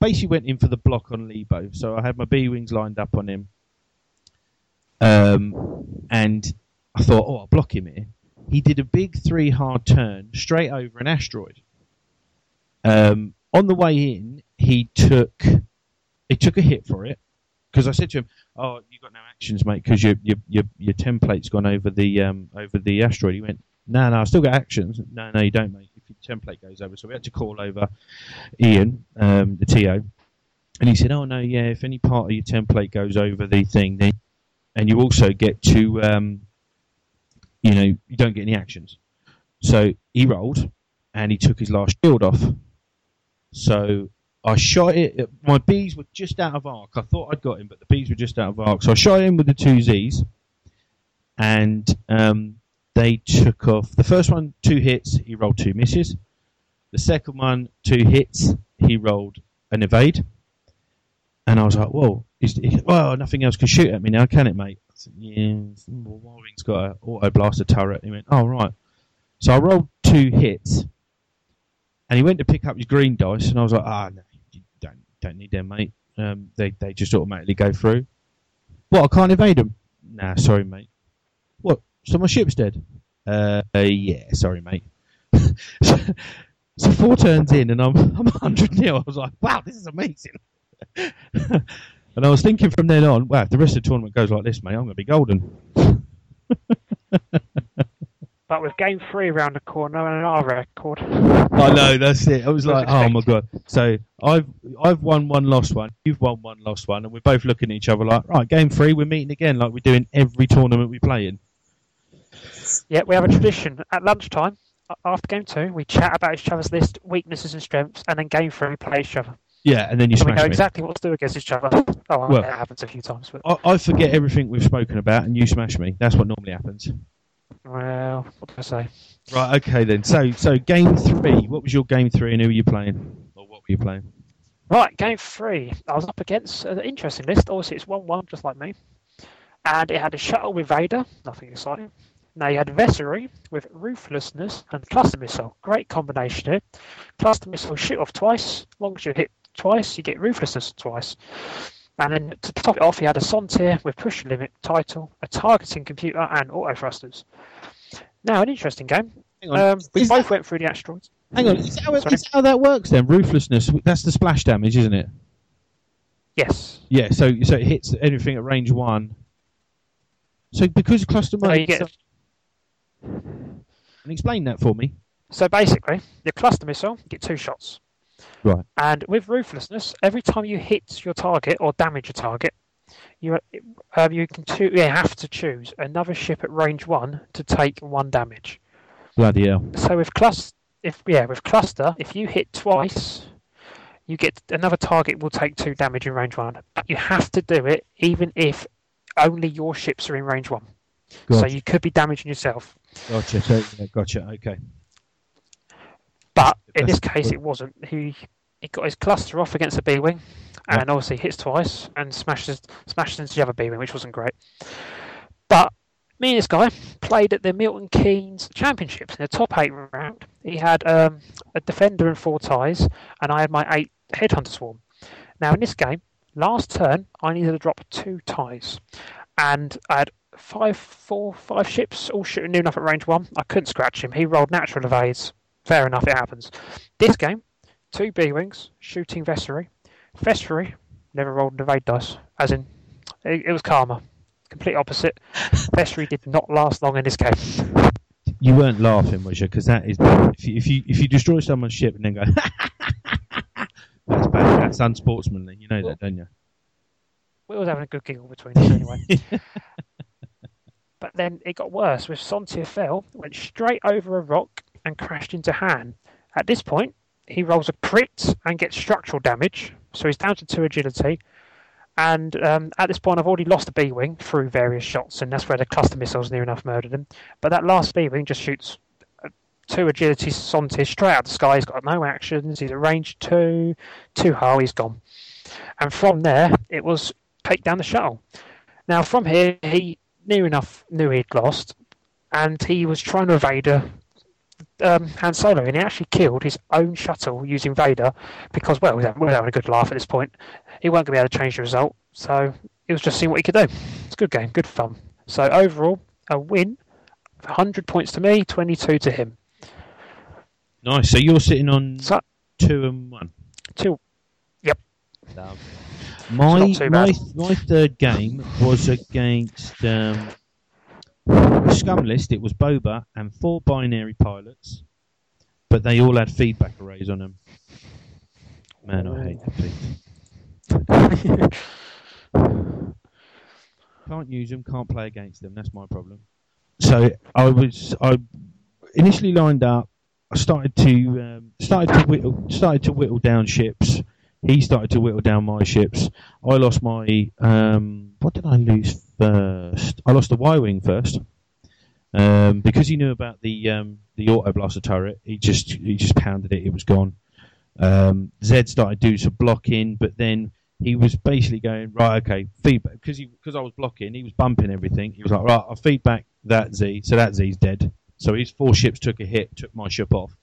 basically went in for the block on Lebo, so I had my B-wings lined up on him, and I thought, oh, I'll block him here. He did a big 3 hard turn straight over an asteroid. On the way in, he took a hit for it. Because I said to him, "Oh, you got no actions, mate, because your template's gone over the asteroid." He went, "No, I still got actions." No, you don't, mate. If your template goes over, so we had to call over Ian, the TO, and he said, "Oh no, yeah, if any part of your template goes over the thing, then and you also get to, you don't get any actions." So he rolled, and he took his last shield off. So I shot it. My bees were just out of arc. I thought I'd got him, but the bees were just out of arc. So I shot him with the 2 Zs, and they took off. The first one, 2 hits. He rolled 2 misses. The second one, 2 hits. He rolled an evade. And I was like, "Whoa! Nothing else can shoot at me now, can it, mate?" I said, "Yeah, well, my wing's got an auto blaster turret." He went, "Oh right." So I rolled 2 hits, and he went to pick up his green dice, and I was like, "Ah, no. Don't need them, mate. They just automatically go through." "What, I can't evade them?" "Nah, sorry, mate." "What, so my ship's dead?" Yeah, sorry, mate." So 4 turns in, and I'm 100-0. I was like, wow, this is amazing. And I was thinking from then on, wow, if the rest of the tournament goes like this, mate, I'm going to be golden. But with game 3 around the corner and our record. I know, that's it. I was like, oh, my God. So I've won one, lost one. You've won one, lost one. And we're both looking at each other like, right, game 3, we're meeting again like we do in every tournament we play in. Yeah, we have a tradition. At lunchtime, after game 2, we chat about each other's list, weaknesses and strengths, and then game 3, we play each other. Yeah, and then you smash me. We know exactly what to do against each other. Oh, well, that happens a few times. But... I forget everything we've spoken about, and you smash me. That's what normally happens. Well, what can I say? Right, okay then. So game 3. What was your game 3, and who were you playing, or what were you playing? Right, game 3. I was up against an interesting list. Obviously, it's 1-1, just like me. And it had a shuttle with Vader. Nothing exciting. Now you had Vessery with Ruthlessness and Cluster Missile. Great combination here. Cluster Missile shoot off twice. As long as you hit twice, you get Ruthlessness twice. And then to top it off, he had a Soontir with Push the Limit, Title, a Targeting Computer, and Auto Thrusters. Now, an interesting game. Hang on. We both went through the asteroids. Hang on, is that how that works then? Ruthlessness, that's the splash damage, isn't it? Yes. Yeah, so it hits anything at range 1. So because Cluster Missile... And explain that for me. So basically, your Cluster Missile, you get 2 shots. Right. And with Ruthlessness, every time you hit your target or damage your target, you have to choose another ship at range 1 to take 1 damage. Bloody hell! So with cluster, if you hit twice, you get another target will take 2 damage in range 1. But you have to do it even if only your ships are in range 1. Gotcha. So you could be damaging yourself. Gotcha. Gotcha. Okay. But in this case, it wasn't. He got his cluster off against a B-wing, and obviously hits twice and smashes into the other B-wing, which wasn't great. But me and this guy played at the Milton Keynes Championships in the top 8 round. He had a defender and 4 ties, and I had my 8 headhunter swarm. Now in this game, last turn I needed to drop 2 ties, and I had 5 ships all shooting near enough at range 1. I couldn't scratch him. He rolled natural evades. Fair enough, it happens. This game, 2 B-wings shooting Vessery. Vessery never rolled an evade dice, as in it was karma. Complete opposite. Vessery did not last long in this game. You weren't laughing, was you? Because that is if you destroy someone's ship and then go, that's bad. That's unsportsmanly. You know that, don't you? We was having a good giggle between us anyway. But then it got worse with Soontir Fel, went straight over a rock and crashed into Han. At this point, he rolls a crit and gets structural damage, so he's down to 2 agility. And at this point, I've already lost a B-wing through various shots, and that's where the cluster missiles near enough murdered him. But that last B-wing just shoots 2 agility Soontir straight out of the sky. He's got no actions. He's at range 2 hull. He's gone. And from there, it was take down the shuttle. Now, from here, he near enough knew he'd lost, and he was trying to evade her. Han Solo, and he actually killed his own shuttle using Vader because, well, we're having a good laugh at this point. He weren't going to be able to change the result, so it was just seeing what he could do. It's a good game, good fun. So overall, a win, 100 points to me, 22 to him. Nice. So you're sitting on 2 and 1. 2. Yep. My third game was against. Scum list, it was Boba and 4 binary pilots, but they all had feedback arrays on them. Man, I hate the people. Can't use them, can't play against them. That's my problem. So I initially lined up. I started to whittle down ships. He started to whittle down my ships. I lost my. What did I lose first? I lost the Y-wing first. Because he knew about the Auto Blaster turret, he just pounded it. It was gone. Zed started doing some blocking, but then he was basically going right. Okay, feedback because I was blocking. He was bumping everything. He was like, right, I'll feedback that Z, so that Z's dead. So his 4 ships took a hit, took my ship off,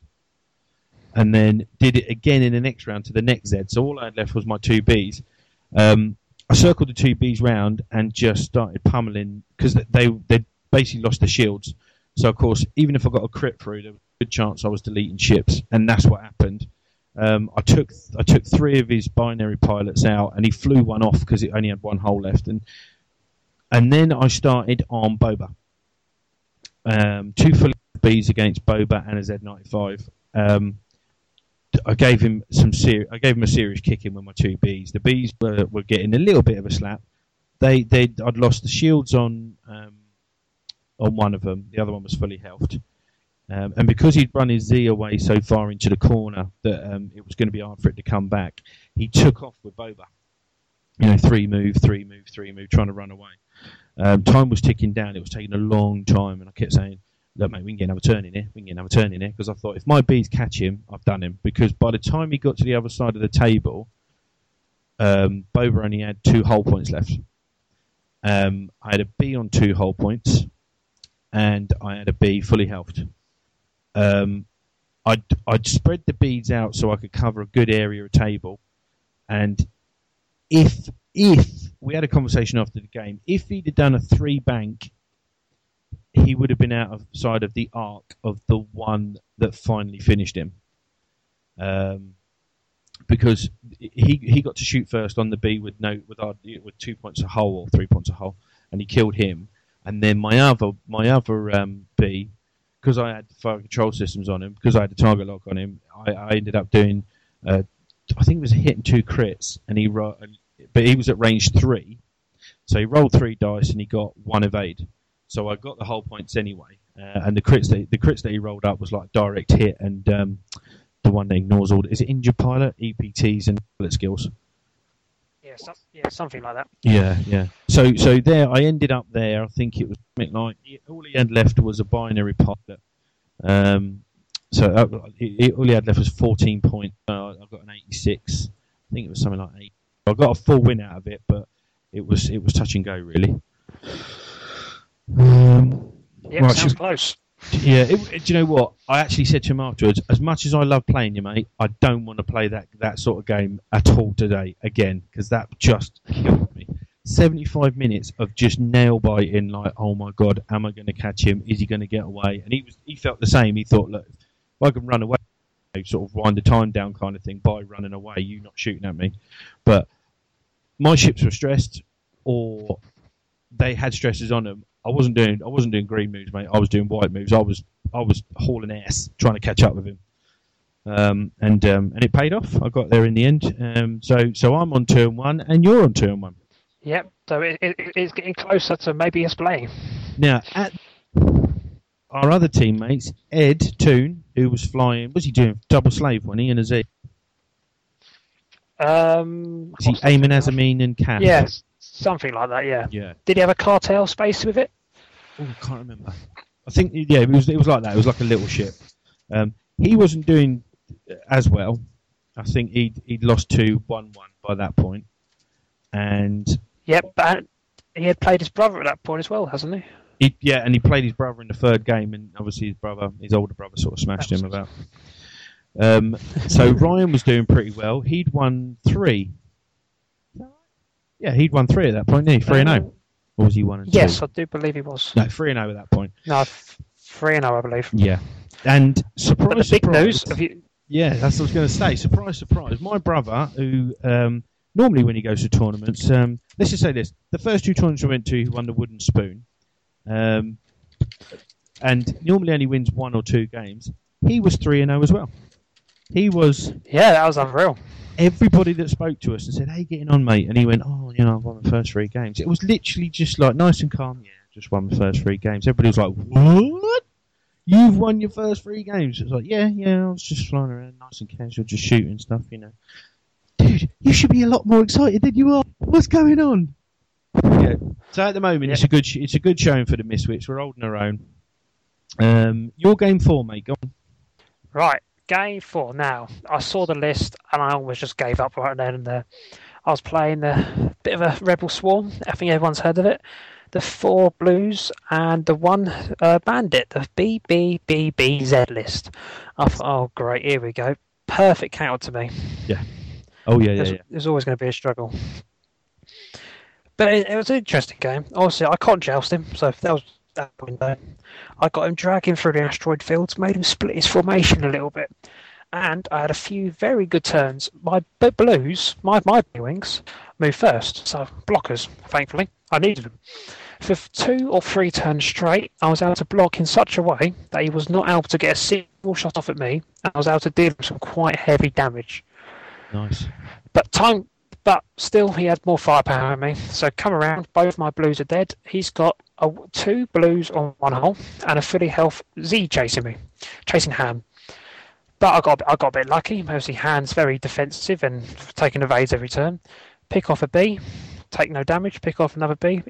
and then did it again in the next round to the next Z. So all I had left was my 2 Bs. I circled the 2 Bs round and just started pummeling because they basically lost the shields. So, of course, even if I got a crit through, there was good chance I was deleting ships, and that's what happened. I took three of his binary pilots out, and he flew one off because it only had one hole left. And then I started on Boba. Two full Bs against Boba and a Z95. I gave him a serious kicking with my two Bs. The Bs were getting a little bit of a slap. I'd lost the shields on one of them. The other one was fully healthed. And because he'd run his Z away so far into the corner that it was going to be hard for it to come back, he took off with Boba. You know, three move, trying to run away. Time was ticking down. It was taking a long time, and I kept saying, look, mate, we can get another turn in here. Because I thought, if my Bs catch him, I've done him. Because by the time he got to the other side of the table, Boba only had two hull points left. I had a B on two hull points, and I had a B fully healthed. I'd spread the beads out so I could cover a good area of table, and if we had a conversation after the game, if he'd have done a three bank, he would have been outside of the arc of the one that finally finished him, because he got to shoot first on the B with 2 points a hole or 3 points a hole, and he killed him. And then my other B, because I had fire control systems on him, because I had the target lock on him, I ended up doing, I think it was a hit and two crits, and but he was at range 3, so he rolled 3 dice and he got one evade. So I got the whole points anyway, and the crits that he rolled up was like direct hit and the one that ignores all. Is it injured pilot, EPTs, and pilot skills? Yeah, something like that. Yeah. So there, I ended up there. I think it was like all he had left was a binary pilot. All he had left was 14 points. I got an 86. I think it was something like 8. I got a full win out of it, but it was touch and go really. Right, sounds close. Yeah, do you know what? I actually said to him afterwards, as much as I love playing you, mate, I don't want to play that sort of game at all today again, because that just killed me. 75 minutes of just nail-biting, like, oh my God, am I going to catch him? Is he going to get away? And he felt the same. He thought, look, if I can run away, sort of wind the time down kind of thing by running away, you not shooting at me. But my ships were stressed, or they had stresses on them. I wasn't doing green moves, mate. I was doing white moves. I was hauling ass, trying to catch up with him, and it paid off. I got there in the end. So I'm on turn 1, and you're on turn 1. Yep. So it's getting closer to maybe us playing. Now, at our other teammates, Ed Toon, who was flying. Was he doing double slave when he in a Z? Is he aiming Azamine and Cat? Yes. Something like that, yeah. Did he have a cartel space with it? Oh, I can't remember. I think, yeah, it was like that. It was like a little ship. He wasn't doing as well. I think he'd lost to 1-1 by that point. But he had played his brother at that point as well, hasn't he? He played his brother in the third game, and obviously his older brother sort of smashed him about. So Ryan was doing pretty well. He'd won 3. Yeah, he'd won 3 at that point, didn't he? 3-0. Or was he 1-2? Yes, I do believe he was. No, 3-0 at that point. No, 3-0, I believe. Yeah. And surprise, big news. Yeah, that's what I was going to say. Surprise, surprise. My brother, who normally when he goes to tournaments, let's just say this. The first 2 tournaments we went to, he won the wooden spoon. And normally only wins 1 or 2 games. He was 3-0 as well. He was... Yeah, that was unreal. Everybody that spoke to us and said, "Hey, getting on, mate," and he went, "Oh, you know, I won the first 3 games." It was literally just like nice and calm. Yeah, just won the first 3 games. Everybody was like, "What? You've won your first 3 games?" It was like, "Yeah, I was just flying around, nice and casual, just shooting stuff, you know." Dude, you should be a lot more excited than you are. What's going on? Yeah. So at the moment, it's a good showing for the Misfits. We're holding our own. Your game 4, mate. Go on. Right. Game 4. Now, I saw the list and I almost just gave up right then and there. I was playing a bit of a Rebel Swarm. I think everyone's heard of it. The 4 blues and the 1 bandit, the BBBBZ list. I thought, oh, great, here we go. Perfect counter to me. Yeah. Oh, yeah, yeah. There's always going to be a struggle. But it was an interesting game. Obviously, I can't joust him, so that was that window. I got him dragging through the asteroid fields, made him split his formation a little bit. And I had a few very good turns. My blues, my B-wings, moved first. So blockers, thankfully. I needed them. For 2 or 3 turns straight, I was able to block in such a way that he was not able to get a single shot off at me. And I was able to deal some quite heavy damage. Nice. But still, he had more firepower than me. So come around, both my blues are dead. He's got 2 blues on 1 hull and a fully health Z chasing me, chasing Ham. But I got a bit lucky. Mostly Han's very defensive and taking evades every turn. Pick off a B, take no damage. Pick off another B.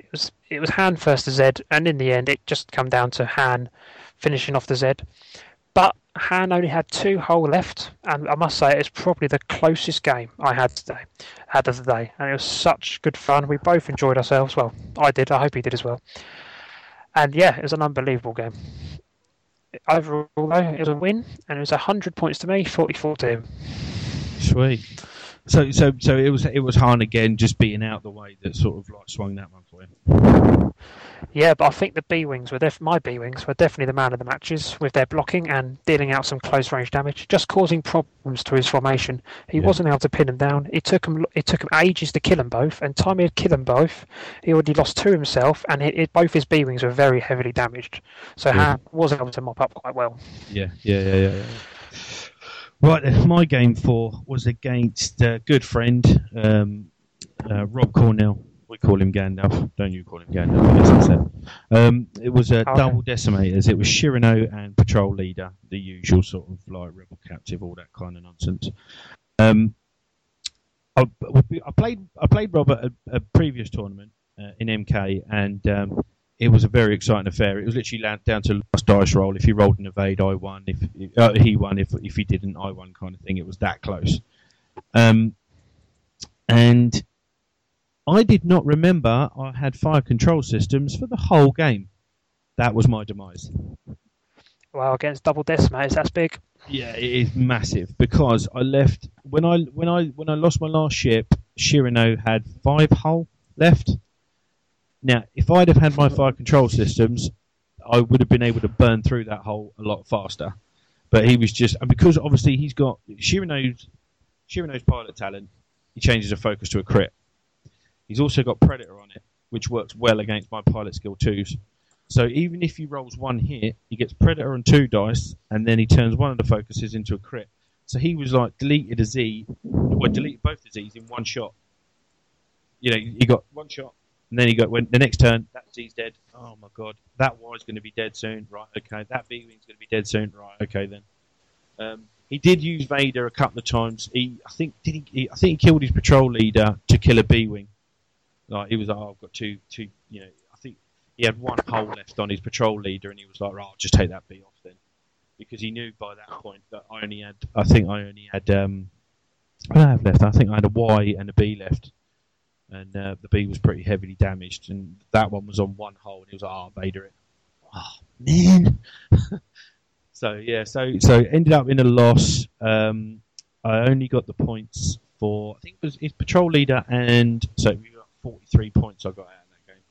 It was Han first to Zed, and in the end, it just come down to Han finishing off the Zed. But Han only had 2 hull left, and I must say it's probably the closest game I had today, and it was such good fun. We both enjoyed ourselves. Well, I did. I hope he did as well. And yeah, it was an unbelievable game. Overall, though, it was a win, and it was 100 points to me, 44 to him. Sweet. So it was Han again, just being out the way that sort of like swung that one for him. Yeah, but I think the B-wings were my B-wings were definitely the man of the matches with their blocking and dealing out some close range damage, just causing problems to his formation. He wasn't able to pin them down. It took him ages to kill them both, and time he had killed them both, he already lost 2 himself, and both his B-wings were very heavily damaged. So Han was able to mop up quite well. Yeah. Right, my game 4 was against a good friend, Rob Cornell. We call him Gandalf. Don't you call him Gandalf? It was double decimators. It was Shirano and Patrol Leader, the usual sort of like rebel captive, all that kind of nonsense. I played Rob at a previous tournament in MK, and it was a very exciting affair. It was literally down to the last dice roll. If you rolled an evade, I won. If he won, if he didn't, I won, kind of thing. It was that close. And I did not remember I had fire control systems for the whole game. That was my demise. Wow, against double decimators, that's big. Yeah, it is massive, because I left when I lost my last ship. Shirano had 5 hull left. Now, if I'd have had my fire control systems, I would have been able to burn through that hole a lot faster. But he was just... And because, obviously, he's got... Shirano's pilot talent, he changes the focus to a crit. He's also got Predator on it, which works well against my pilot skill 2s. So even if he rolls 1 hit, he gets Predator on 2 dice, and then he turns 1 of the focuses into a crit. So he was like, deleted both the Zs in 1 shot. You know, he got 1 shot. And then went the next turn, that Z's dead. Oh my god, that Y's going to be dead soon. Right, okay. That B-wing's going to be dead soon. Right, okay then. He did use Vader a couple of times. I think he killed his patrol leader to kill a B-wing. Like he was like, oh, I've got two. You know, I think he had 1 hole left on his patrol leader, and he was like, right, I'll just take that B off then, because he knew by that point that I only had. What did I have left? I think I had a Y and a B left. And the B was pretty heavily damaged, and that one was on 1 hull, and he was like, "Ah, oh, Vader it." Oh man! So ended up in a loss. I only got the points for, I think it was his patrol leader, and so we got 43 points I got out in that game.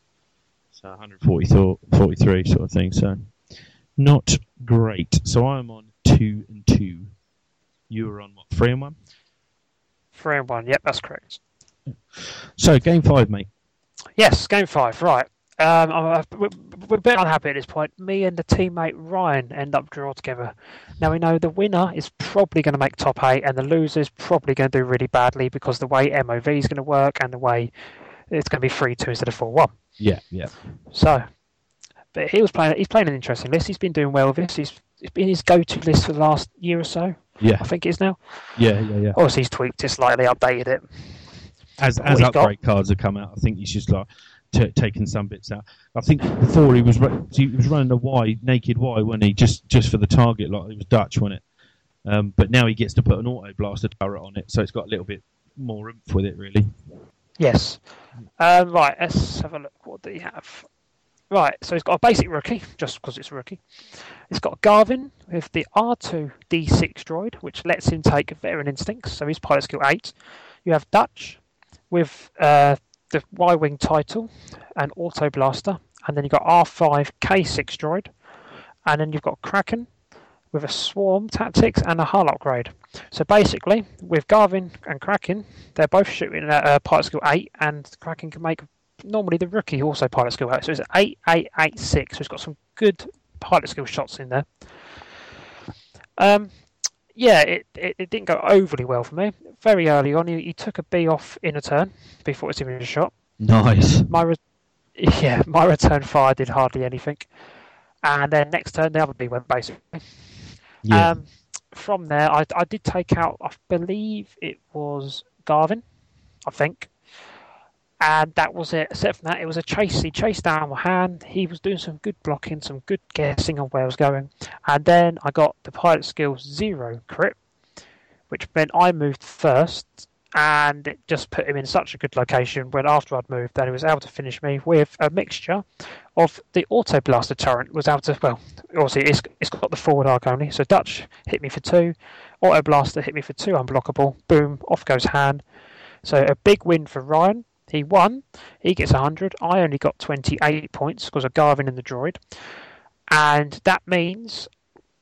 So 143 sort of thing. So not great. So I'm on 2 and 2. You were on what? 3 and 1. 3 and 1. Yep, that's correct. So, game 5, mate. Yes, game 5, right. We're a bit unhappy at this point. Me and the teammate Ryan end up draw together. Now, we know the winner is probably going to make top 8, and the loser is probably going to do really badly because the way MOV is going to work and the way it's going to be 3-2 instead of 4-1. Yeah. So, but he's playing an interesting list. He's been doing well with this. It's been his go-to list for the last year or so. Yeah. I think it is now. Yeah. Obviously, he's tweaked it slightly, updated it. As upgrade cards have come out, I think he's just like taking some bits out. I think before he was running a Y, naked Y, wasn't he? Just for the target, like it was Dutch, wasn't it? But now he gets to put an auto blaster turret on it, so it's got a little bit more oomph with it, really. Yes. Right, let's have a look. What do you have? Right, so he's got a basic rookie, just because it's a rookie. He's got Garvin with the R2-D6 droid, which lets him take veteran instincts, so he's pilot skill 8. You have Dutch with the Y-Wing title and Auto Blaster and then you've got R5 K6 droid, and then you've got Kraken with a swarm tactics and a hull upgrade. So basically, with Garvin and Kraken, they're both shooting at pilot skill 8, and Kraken can make normally the rookie also pilot skill 8. So it's 8, 8, 8, 6. So it's got some good pilot skill shots in there. Yeah, it didn't go overly well for me. Very early on, he took a B off in a turn before it was even shot. Nice. My return fire did hardly anything. And then next turn, the other B went, basically. Yeah. From there, I did take out, I believe it was Garvin, I think. And that was it. Except from that, it was a chase. He chased down my hand. He was doing some good blocking, some good guessing on where I was going. And then I got the pilot skill 0 crit, which meant I moved first. And it just put him in such a good location when after I'd moved that he was able to finish me with a mixture of the Auto Blaster Turret was able to, well, obviously it's got the forward arc only, so Dutch hit me for 2, Auto Blaster hit me for 2 unblockable, boom, off goes Han. So a big win for Ryan. He won, he gets 100, I only got 28 points because of Garvin and the droid. And that means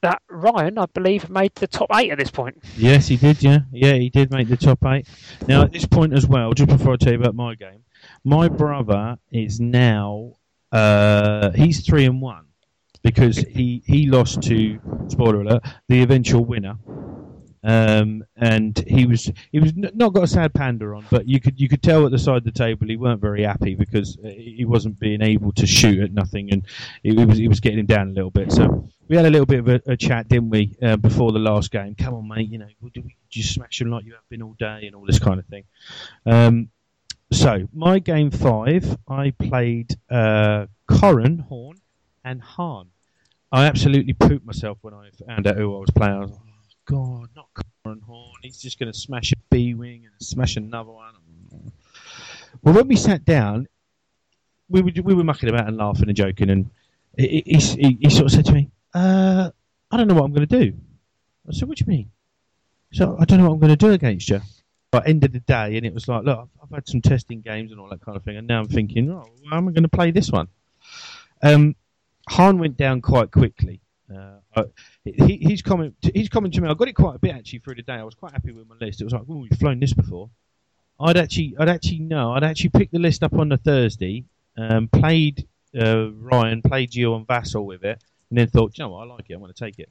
that Ryan, I believe, made the top 8 at this point. Yes, he did, yeah. Yeah, he did make the top 8. Now, at this point as well, just before I tell you about my game, my brother is now, he's 3-1 because he lost to, spoiler alert, the eventual winner. And he was not got a sad pander on, but you could tell at the side of the table he weren't very happy because he wasn't being able to shoot at nothing, and it was getting him down a little bit. So we had a little bit of a chat, didn't we, before the last game? Come on, mate, you know, do we just smash him like you have been all day and all this kind of thing? So my game 5, I played Corran, Horn, and Han. I absolutely pooped myself when I found out who I was playing. I was like, God, not Corran Horn. He's just going to smash a B-wing and smash another one. Well, when we sat down, we were mucking about and laughing and joking, and he sort of said to me, I don't know what I'm going to do. I said, what do you mean? So I don't know what I'm going to do against you. But end of the day, and it was like, look, I've had some testing games and all that kind of thing, and now I'm thinking, oh, how am I going to play this one? Han went down quite quickly. His comment to me, I got it quite a bit actually through the day. I was quite happy with my list. It was like, oh, you've flown this before. I'd actually picked the list up on the Thursday, played Ryan, played you on Vassal with it, and then thought, you know what, I like it, I want to take it.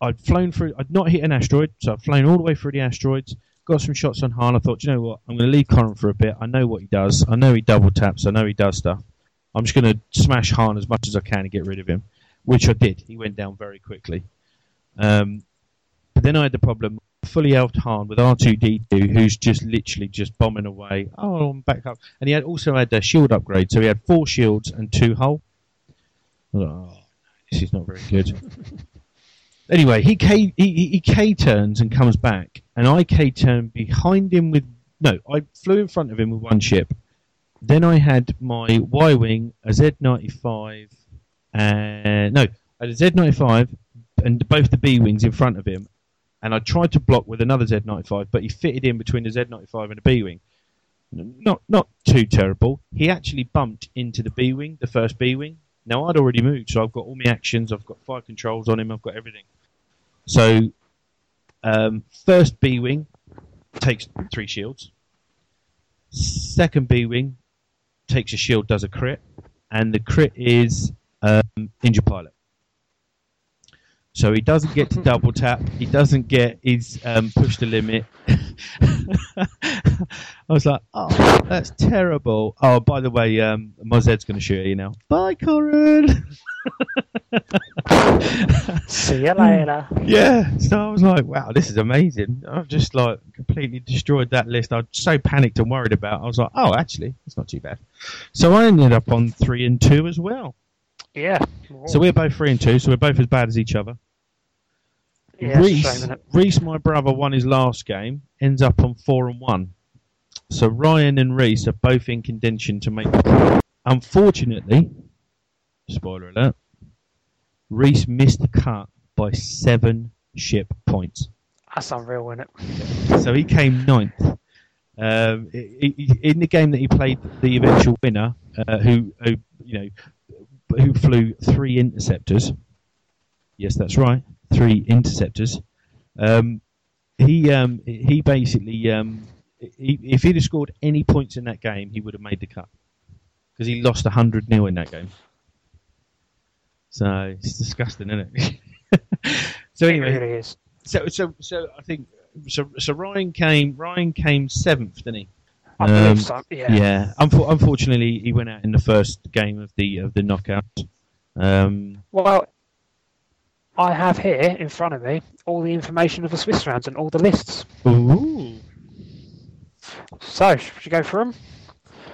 I'd flown through, I'd not hit an asteroid, so I'd flown all the way through the asteroids, got some shots on Han. I thought, you know what, I'm going to leave Corran for a bit. I know what he does. I know he double taps. I know he does stuff. I'm just going to smash Han as much as I can and get rid of him, which I did. He went down very quickly. But then I had the problem, fully elfed Han with R2-D2, who's just literally just bombing away. Oh, I'm back up. And he had also had a shield upgrade, so he had 4 shields and 2 hull. I thought, oh, this is not very good. Anyway, he K-turns and comes back, and I K-turned behind him with... No, I flew in front of him with 1 ship. Then I had my Y-Wing, a Z-95, and... No, I had a Z-95 and both the B-Wings in front of him. And I tried to block with another Z-95, but he fitted in between the Z-95 and the B-Wing. Not too terrible. He actually bumped into the B-Wing, the first B-Wing. Now, I'd already moved, so I've got all my actions. I've got fire controls on him. I've got everything. So, first B-Wing takes 3 shields. Second B-Wing... takes a shield, does a crit, and the crit is Engine Pilot. So he doesn't get to double tap, he doesn't get his push the limit. I was like, oh, that's terrible. Oh, by the way, my Zed's going to shoot at you now. Bye, Corran! See you later. Yeah, so I was like, wow, this is amazing. I've just like completely destroyed that list. I was so panicked and worried about it. I was like, oh, actually, it's not too bad. So I ended up on 3-2 as well. Yeah. So we're both 3-2, so we're both as bad as each other. Yeah, Reese, my brother, won his last game, ends up on 4-1. So Ryan and Reese are both in contention to make it. Unfortunately, spoiler alert, Reese missed the cut by 7 ship points. That's unreal, isn't it? So he came 9th. In the game that he played, the eventual winner, who flew 3 interceptors. Yes, that's right, 3 interceptors. He basically, if he'd have scored any points in that game, he would have made the cut, because he lost 100-0 in that game. So it's disgusting, isn't it? So anyway, it really is. So I think Ryan came 7th, didn't he? I believe so. Yeah. Yeah. Unfortunately, he went out in the first game of the knockout. Well, I have here in front of me all the information of the Swiss rounds and all the lists. Ooh. So should we go through them?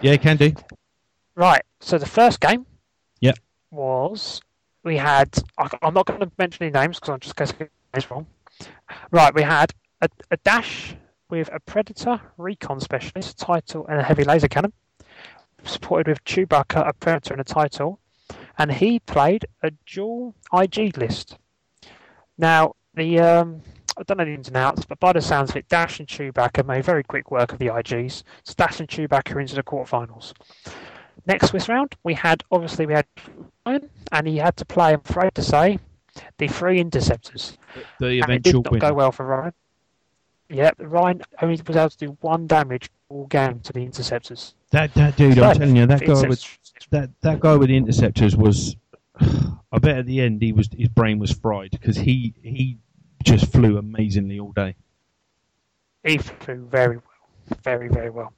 Yeah, can do. Right. So the first game. Yep. Was we had? I'm not going to mention any names because I'm just going to get names wrong. Right, we had a Dash with a Predator Recon Specialist, Title, and a Heavy Laser Cannon, supported with Chewbacca, a Predator, and a Title, and he played a dual IG list. Now, I don't know the ins and outs, but by the sounds of it, Dash and Chewbacca made very quick work of the IGs, so Dash and Chewbacca into the quarterfinals. Next Swiss round, we had Ryan, and he had to play, I'm afraid to say, the 3 interceptors. The eventual and it did not go well for Ryan. Yeah, Ryan only was able to do 1 damage all game to the interceptors. That dude, so, I'm telling you, that guy with the interceptors was. I bet at the end his brain was fried, because he just flew amazingly all day. He flew very well, very very well.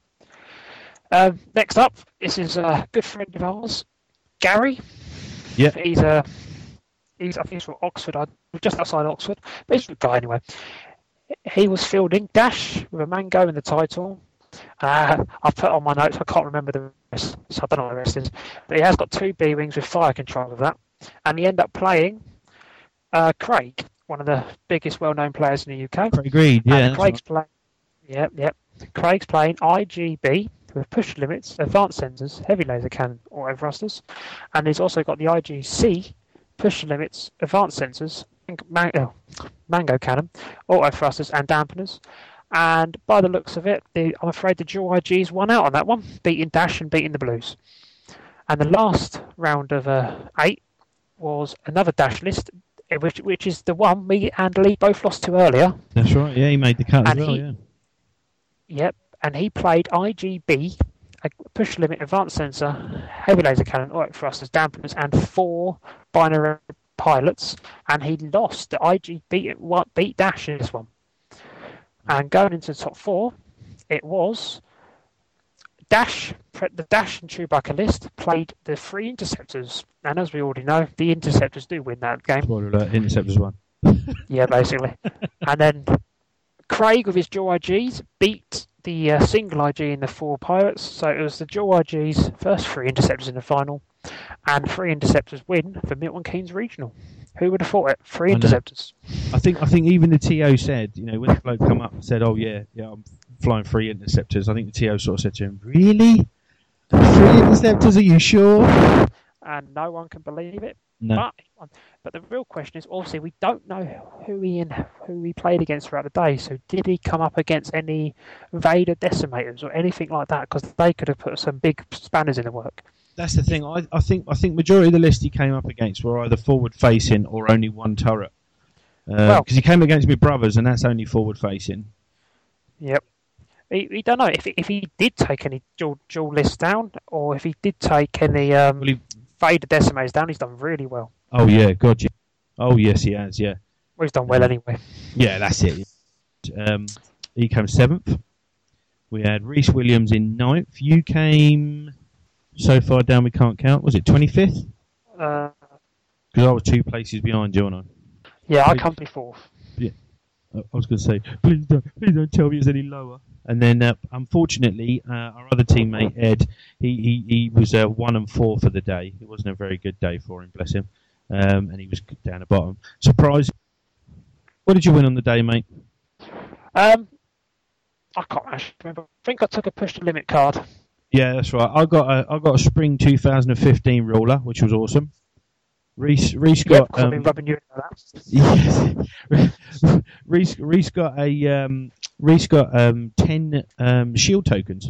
Next up, this is a good friend of ours, Gary. Yeah, I think he's from Oxford, just outside Oxford, but he's a guy anyway. He was fielding Dash with a Mango in the title. I put on my notes, I can't remember the rest, so I don't know what the rest is. But he has got 2 B-Wings with fire control of that. And he ended up playing Craig, one of the biggest well-known players in the UK. Craig Reed, yeah. Craig's playing IGB with push limits, advanced sensors, heavy laser cannon, auto thrusters. And he's also got the IGC, push limits, advanced sensors, Mango Cannon, auto thrusters and dampeners. And by the looks of it, I'm afraid the dual IGs won out on that one, beating Dash and beating the Blues. And the last round of 8 was another Dash list, which is the one me and Lee both lost to earlier. That's right, yeah, he made the cut as well, yeah. Yep, and he played IGB, a push limit, advanced sensor, heavy laser cannon, auto thrusters, dampeners, and 4 binary pilots, and he lost. The IG beat Dash in this one. And going into the top 4, it was Dash, the Dash and Chewbacca list, played the 3 interceptors, and as we already know, the interceptors do win that game. Spoiler alert, interceptors won. Yeah, basically. And then Craig with his dual IGs beat the single IG in the 4 pilots, so it was the dual IG's first 3 interceptors in the final. And 3 interceptors win for Milton Keynes Regional. Who would have thought it? 3 interceptors. I think even the TO said, when the bloke come up and said, "Oh yeah, I'm flying 3 interceptors." I think the TO sort of said to him, "Really? 3 interceptors? Are you sure?" And no one can believe it. No. But the real question is, obviously, we don't know who he played against throughout the day. So did he come up against any Vader decimators or anything like that? Because they could have put some big spanners in the work. That's the thing. I think majority of the list he came up against were either forward facing or only one turret. Because he came against me brothers, and that's only forward facing. Yep. We don't know if he did take any dual lists down, or if he did take any Vader decimators down. He's done really well. Oh yeah, God yeah. Oh yes, he has. Yeah. Well, he's done well anyway. Yeah, that's it. He came 7th. We had Reese Williams in 9th. You came. So far down we can't count. Was it 25th? Because I was 2 places behind you, weren't I? Yeah, I come 4th. Yeah, I was going to say, please don't tell me it's any lower. And then, unfortunately, our other teammate Ed, he was 1 and 4 for the day. It wasn't a very good day for him, bless him. And he was down the bottom. Surprise! What did you win on the day, mate? I can't actually remember. I think I took a push the limit card. Yeah, that's right. I got a spring 2015 ruler, which was awesome. Reese got. I've been rubbing you into that. Yes. Reese got a Reese got 10 shield tokens.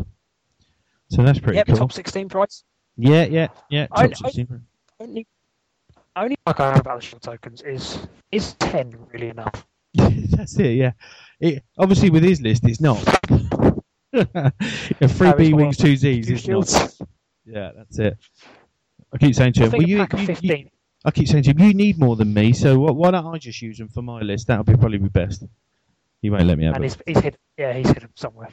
So that's pretty cool. Top 16 price. Yeah. Top 16 price. Only like I have about the shield tokens is 10 really enough? That's it, yeah. It, obviously, with his list, it's not. Three B-Wings, two Zs, it's not. Yeah, that's it. I keep saying to him, you need more than me, so why don't I just use them for my list? That'll probably be best. You won't let me have it. And he's hidden somewhere.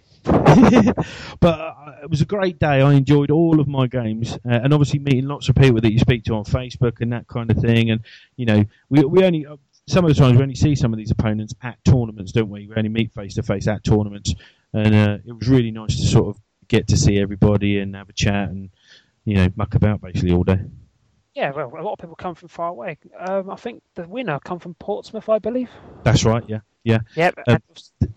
But it was a great day. I enjoyed all of my games, and obviously meeting lots of people that you speak to on Facebook and that kind of thing. And you know, we only some of the times we only see some of these opponents at tournaments, don't we? We only meet face to face at tournaments, and it was really nice to sort of get to see everybody and have a chat and you know muck about basically all day. Yeah, well, a lot of people come from far away. I think the winner come from Portsmouth, I believe. That's right. Yeah. Yep. There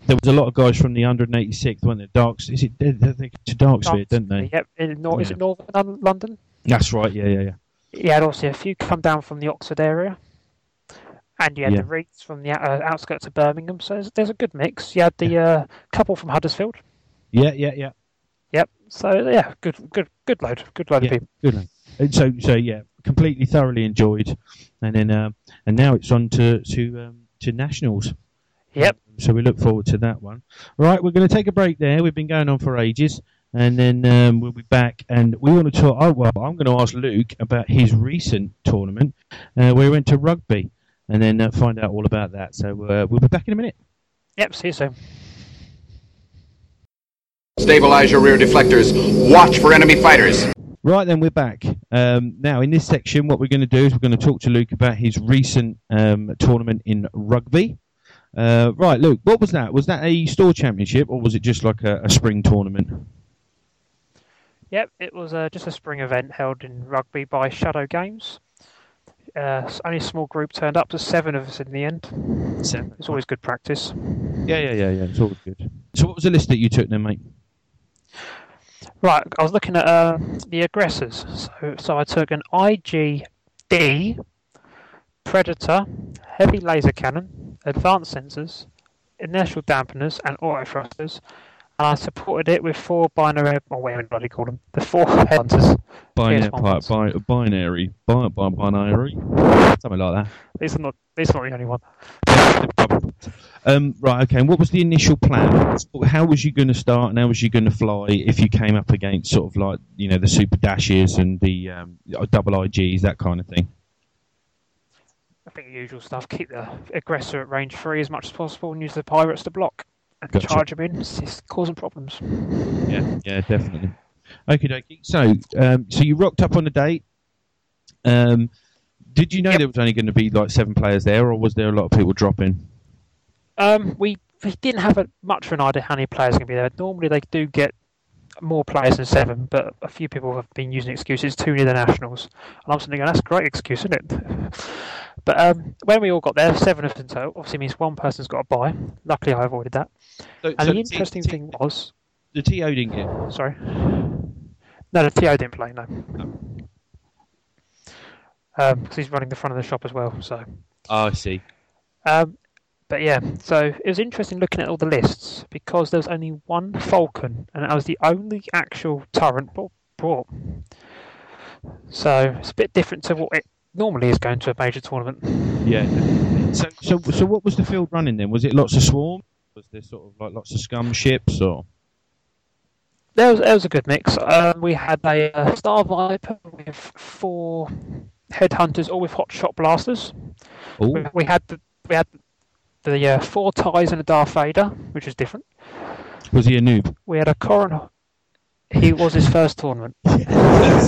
was a lot of guys from the 186th, weren't there? Darks. Is it? They to Darksville, didn't they? Yep. Is it Northern London? That's right. Yeah. Yeah, and obviously a few come down from the Oxford area, and you had the Reeds from the outskirts of Birmingham. So there's a good mix. You had the couple from Huddersfield. Yeah. Yep. So yeah, good load of people. Good load. And so yeah. Completely, thoroughly enjoyed, and then and now it's on to nationals. Yep. So we look forward to that one. Right, we're going to take a break there. We've been going on for ages, and then we'll be back. And we want to talk. Oh well, I'm going to ask Luke about his recent tournament where he went to rugby, and then find out all about that. So we'll be back in a minute. Yep. See you soon. Stabilize your rear deflectors. Watch for enemy fighters. Right then, we're back. Now, in this section, what we're going to do is we're going to talk to Luke about his recent tournament in rugby. Right, Luke, what was that? Was that a store championship or was it just like a spring tournament? Yep, it was just a spring event held in rugby by Shadow Games. Only a small group turned up, to 7 of us in the end. 7. It's always good practice. Yeah. It's always good. So what was the list that you took then, mate? Right, I was looking at the aggressors. So I took an IGD, Predator, Heavy Laser Cannon, Advanced Sensors, Inertial Dampeners, and Auto Thrusters. And I supported it with 4 binary... Oh, wait a minute, bloody call them. The 4 headhunters. Binary. Something like that. These are not the only one. Right, okay, and what was the initial plan? How was you going to start and how was you going to fly if you came up against sort of like, you know, the Super Dashes and the double IGs, that kind of thing? I think the usual stuff. Keep the aggressor at range 3 as much as possible and use the pirates to block. And gotcha. Charge them in. It's causing problems. Yeah, definitely. Okie dokie. So you rocked up on the date. Did you know there was only going to be like 7 players there, or was there a lot of people dropping? We didn't have much of an idea how many players are going to be there. Normally they do get more players than 7, but a few people have been using excuses too near the nationals. And I'm thinking, that's a great excuse, isn't it? But when we all got there, 7 of us in total, obviously means one person's got a bye. Luckily, I avoided that. So the interesting thing was... The TO didn't get... Sorry? No, the TO didn't play, no. Because he's running the front of the shop as well, so... Oh, I see. But yeah, so it was interesting looking at all the lists, because there was only one Falcon, and that was the only actual turret brought. So it's a bit different to what it... normally is going to a major tournament. Yeah. So what was the field running then? Was it lots of swarm? Was there sort of like lots of scum ships or? There was a good mix. We had a Star Viper with 4 headhunters, all with hot shot blasters. Ooh. We had the 4 TIEs and a Darth Vader, which was different. Was he a noob? We had a Coronel. He was his first tournament. That's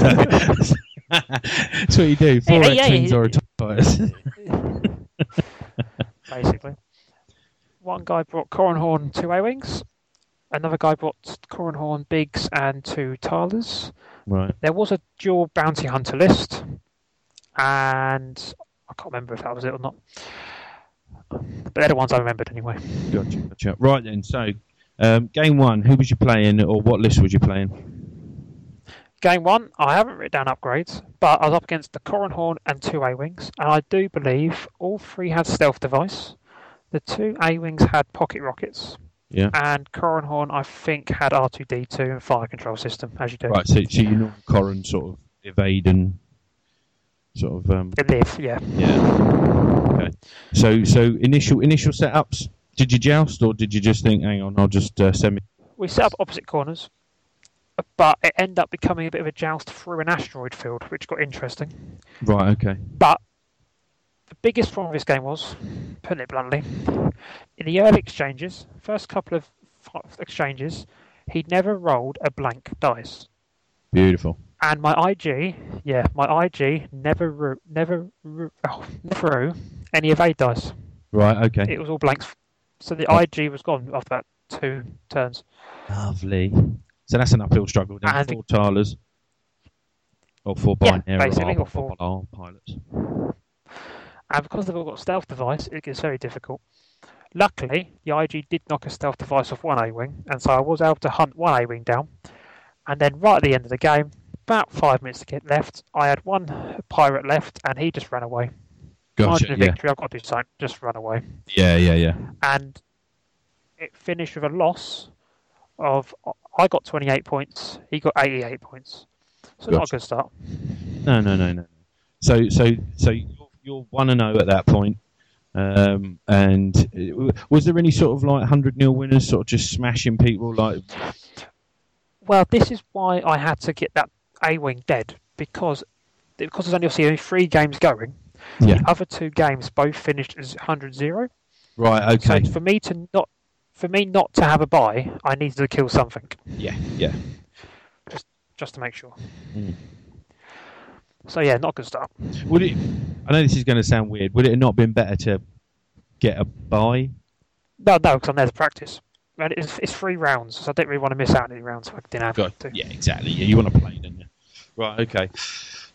what you do. 4 X-Wings or a TIE Fighter. Basically. One guy brought Coronhorn, 2 A-Wings. Another guy brought Coronhorn, Biggs and 2 Tylers. Right. There was a dual bounty hunter list. And I can't remember if that was it or not. But they're the ones I remembered anyway. Gotcha. Right then, so game 1, who was you playing or what list was you playing? Game 1, I haven't written down upgrades, but I was up against the Coronhorn and 2 A-Wings, and I do believe all 3 had stealth device. The 2 A-Wings had pocket rockets, Yeah. And Corran, I think, had R2-D2 and Fire Control System, as you do. Right, so you know Corran sort of evade and sort of... live, yeah. Yeah. Okay. So initial setups, did you joust or did you just think, hang on, I'll just semi... We set up opposite corners, but it ended up becoming a bit of a joust through an asteroid field, which got interesting. Right, okay. But the biggest problem of this game was, putting it bluntly, in the early exchanges, first couple of exchanges, he'd never rolled a blank dice. Beautiful. And my IG never threw any evade dice. Right, okay. It was all blanks. So the IG was gone after about 2 turns. Lovely. So that's an uphill struggle. Then 4 Tylers. Or 4 binary or 4 pilots. And because they've all got stealth device, it gets very difficult. Luckily, the IG did knock a stealth device off one A-Wing, and so I was able to hunt one A-Wing down. And then right at the end of the game, about 5 minutes left, I had one pirate left, and he just ran away. Gotcha, margin of victory, I've got to do something, just run away. Yeah. And it finished with a loss of... I got 28 points, he got 88 points. So gotcha. Not a good start. No. So you're 1-0 at that point. And was there any sort of like 100-0 winners, sort of just smashing people? Like, well, this is why I had to get that A-Wing dead, because there's only 3 games going. Yeah. The other 2 games both finished as 100-0. Right. Okay. So for me not to have a bye, I needed to kill something. Yeah. Just to make sure. Mm. So yeah, not a good start. I know this is going to sound weird. Would it have not been better to get a bye? No, because I'm there to practice. And it's 3 rounds, so I didn't really want to miss out on any rounds. So I didn't have to. Yeah, exactly. Yeah, you want to play, don't you? Right. Okay.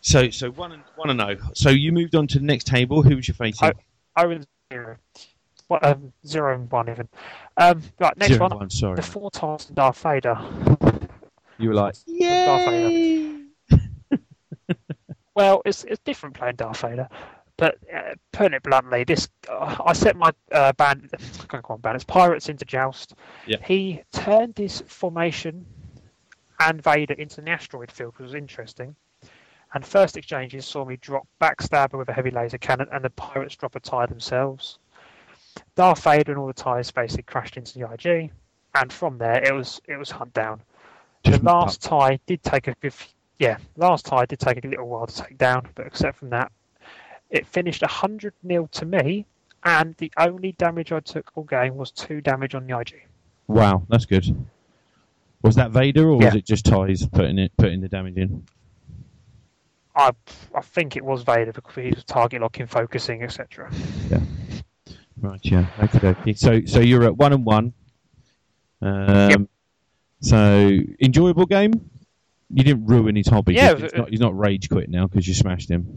So 1-0. So you moved on to the next table. Who was you facing? 0-0. What, 0-1 even. Right, next 0-1, sorry. The 4 times Darth Vader. You were like, yay! Darth Vader. Well, it's different playing Darth Vader, but putting it bluntly, I set my pirates into joust. Yeah. He turned his formation and Vader into an asteroid field, which was interesting. And first exchanges saw me drop Backstabber with a heavy laser cannon, and the pirates drop a TIE themselves. Darth Vader and all the TIEs basically crashed into the IG, and from there it was hunt down. The last TIE did take a little while to take down, but except from that, it finished 100-0 to me, and the only damage I took all game was 2 damage on the IG. Wow, that's good. Was that Vader or was it just TIEs putting the damage in? I think it was Vader because he was target locking, focusing, etc. Yeah. Right, yeah. Okay. So you're at 1-1. Yep. So enjoyable game. You didn't ruin his hobby. Yeah, he's not rage quit now because you smashed him.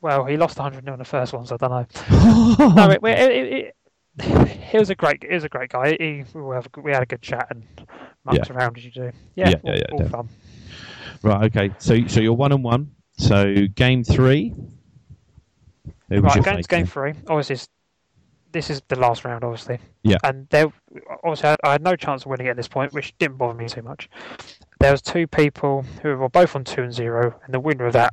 Well, he lost 100-0 in the first one, so I don't know. No, he was a great guy. We had a good chat and mucked around as you do. Yeah, all fun. Right, okay. So you're 1-1. So game 3. Right, going to game 3. Obviously, this is the last round, obviously. Yeah. And I had no chance of winning at this point, which didn't bother me too much. There was 2 people who were both on 2-0, and the winner of that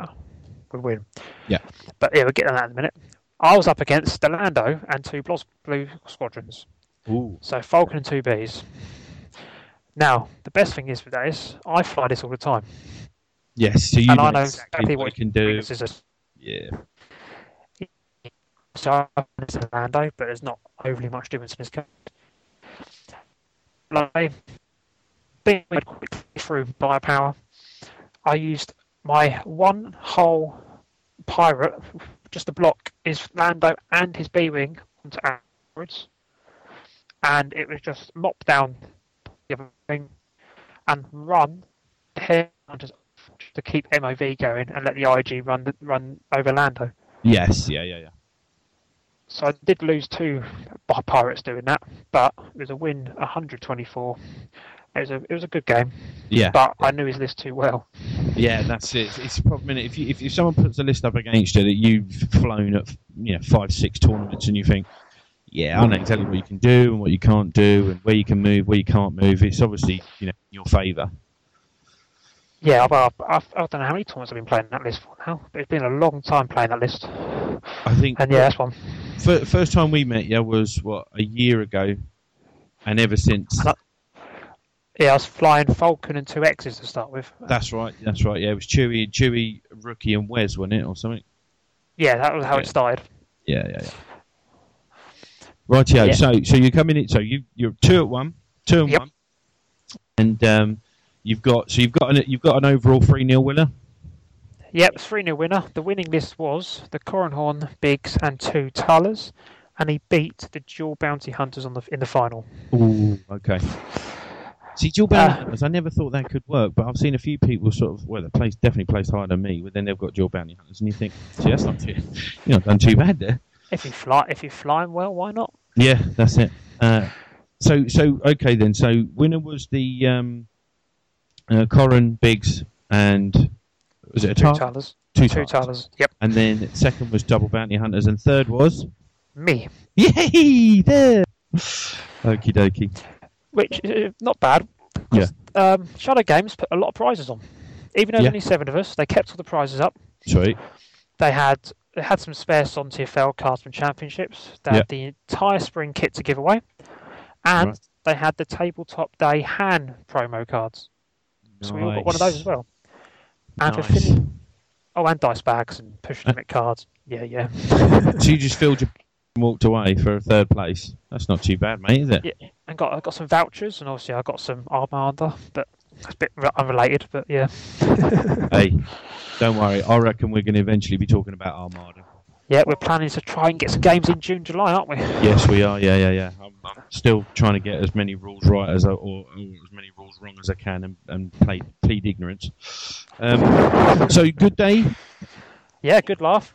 would win. Yeah. But yeah, we'll get to that in a minute. I was up against Delando and 2 blue squadrons. Ooh. So Falcon and 2 Bs. Now, the best thing is with that is I fly this all the time. Yes, so you know exactly what you can do. Yeah. So I'm in Orlando, but there's not overly much difference in this game. I being quickly through biopower, I used my one whole pirate just to block his Lando and his B-wing onto asteroids, and it was just mop down the other wing and run here just to keep MOV going and let the IG run over Lando. Yes, yeah. So I did lose 2 pirates doing that, but it was a win, 124. It was a good game. Yeah. But I knew his list too well. Yeah, that's it. It's a problem, isn't it? If someone puts a list up against you that you've flown at 5-6 tournaments, and you think yeah, I don't know exactly what you can do and what you can't do and where you can move, where you can't move. It's obviously, you know, in your favour. Yeah, I don't know how many tournaments I've been playing that list for now, but it's been a long time playing that list. I think, and yeah, that's one. First time we met, yeah, was what, a year ago, and ever since. Yeah, I was flying Falcon and 2Xs to start with. That's right. Yeah, it was Chewie, Rookie, and Wes, wasn't it, or something? Yeah, that was how it started. Yeah. Rightio. Yeah. So you're coming in. So you're two at one, and you've got an overall 3-0 winner. Yep, 3-0 winner. The winning list was the Coronhorn, Biggs, and 2 Tullers, and he beat the dual bounty hunters in the final. Ooh, okay. See, dual bounty hunters, I never thought that could work, but I've seen a few people sort of, well, definitely placed higher than me, but then they've got dual bounty hunters, and you think, see, that's not too, you're not done too bad there. If you're flying well, why not? Yeah, that's it. So okay then. So winner was the Coron, Biggs, and was it two Tullers? Yep. And then second was double bounty hunters, and third was me. Yay! There. Okie dokie. Which is not bad. Yeah. Shadow Games put a lot of prizes on. Even though there were only 7 of us, they kept all the prizes up. Sweet. They had some spare Soontir Fel Craftsman Championships. They had the entire spring kit to give away. And they had the Tabletop Day Han promo cards. Nice. So we all got one of those as well. And nice. And dice bags and push limit cards. Yeah. So you just filled your and walked away for 3rd place. That's not too bad, mate, is it? Yeah. And I got some vouchers, and obviously I got some Armada, but that's a bit unrelated, but yeah. Hey, don't worry. I reckon we're going to eventually be talking about Armada. Yeah, we're planning to try and get some games in June, July, aren't we? Yes, we are. Yeah. I'm still trying to get as many rules right or as many rules wrong as I can and plead ignorance. So, good day? Yeah, good laugh.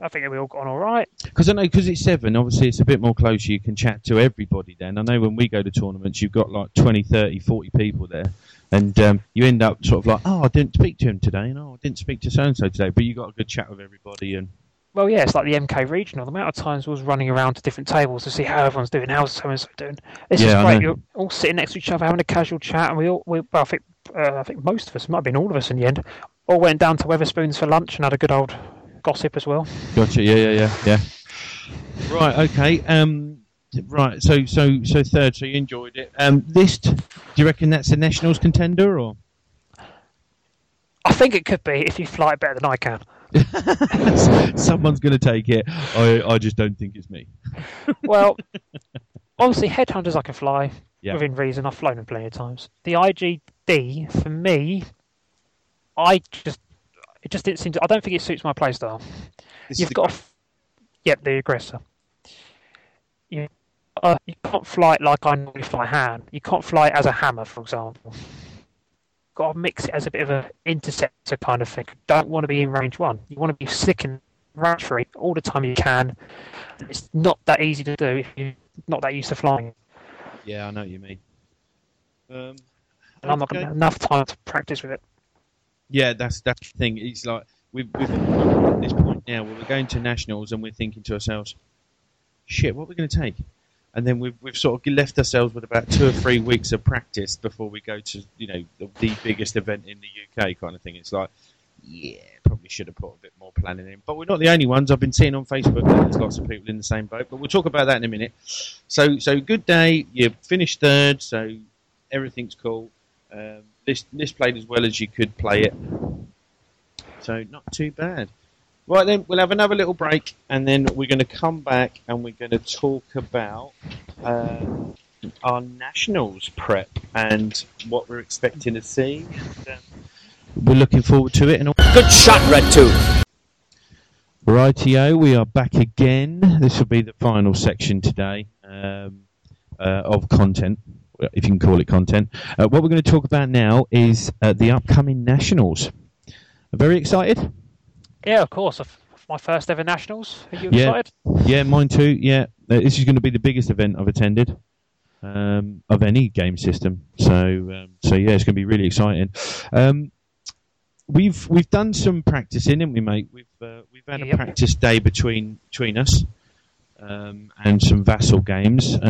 I think we all got on all right. Because I know, because it's 7, obviously it's a bit more closer. You can chat to everybody then. I know when we go to tournaments, you've got like 20, 30, 40 people there. And you end up sort of like, oh, I didn't speak to him today. And I didn't speak to so-and-so today. But you got a good chat with everybody. And well, yeah, it's like the MK Regional. The amount of times I was running around to different tables to see how everyone's doing, how's so-and-so doing. It's just great. You're all sitting next to each other, having a casual chat. And I think most of us, might have been all of us in the end, all went down to Weatherspoons for lunch and had a good old gossip as well. Gotcha. Yeah. Right. Okay. Right. So third. So you enjoyed it. List. Do you reckon that's a nationals contender or? I think it could be if you fly it better than I can. Someone's going to take it. I just don't think it's me. Well, obviously headhunters I can fly within reason. I've flown them plenty of times. The IGD for me, It just didn't seem to. I don't think it suits my playstyle. The aggressor. You can't fly it like I normally fly hand. You can't fly it as a hammer, for example. Got to mix it as a bit of an interceptor kind of thing. You don't want to be in range 1. You want to be slick and range 3 all the time you can. It's not that easy to do if you're not that used to flying. Yeah, I know what you mean. And I'm not going to have enough time to practice with it. Yeah, that's the thing. It's like we've at this point now where we're going to nationals and we're thinking to ourselves, shit, what are we going to take? And then we've sort of left ourselves with about 2 or 3 weeks of practice before we go to, you know, the biggest event in the UK kind of thing. It's like, yeah, probably should have put a bit more planning in. But we're not the only ones. I've been seeing on Facebook that there's lots of people in the same boat. But we'll talk about that in a minute. So good day. You finished 3rd, so everything's cool. This played as well as you could play it, so not too bad. Right then, we'll have another little break, and then we're going to come back and we're going to talk about our nationals prep and what we're expecting to see. We're looking forward to it. And good shot, Red 2. Rightio, we are back again. This will be the final section today of content. If you can call it content. What we're going to talk about now is the upcoming nationals. Very excited? Yeah, of course. My first ever nationals. Are you excited? Yeah, mine too. Yeah, this is going to be the biggest event I've attended of any game system. So yeah, it's going to be really exciting. We've done some practicing, haven't we, mate? We've had a practice day between us. and some Vassal games. Do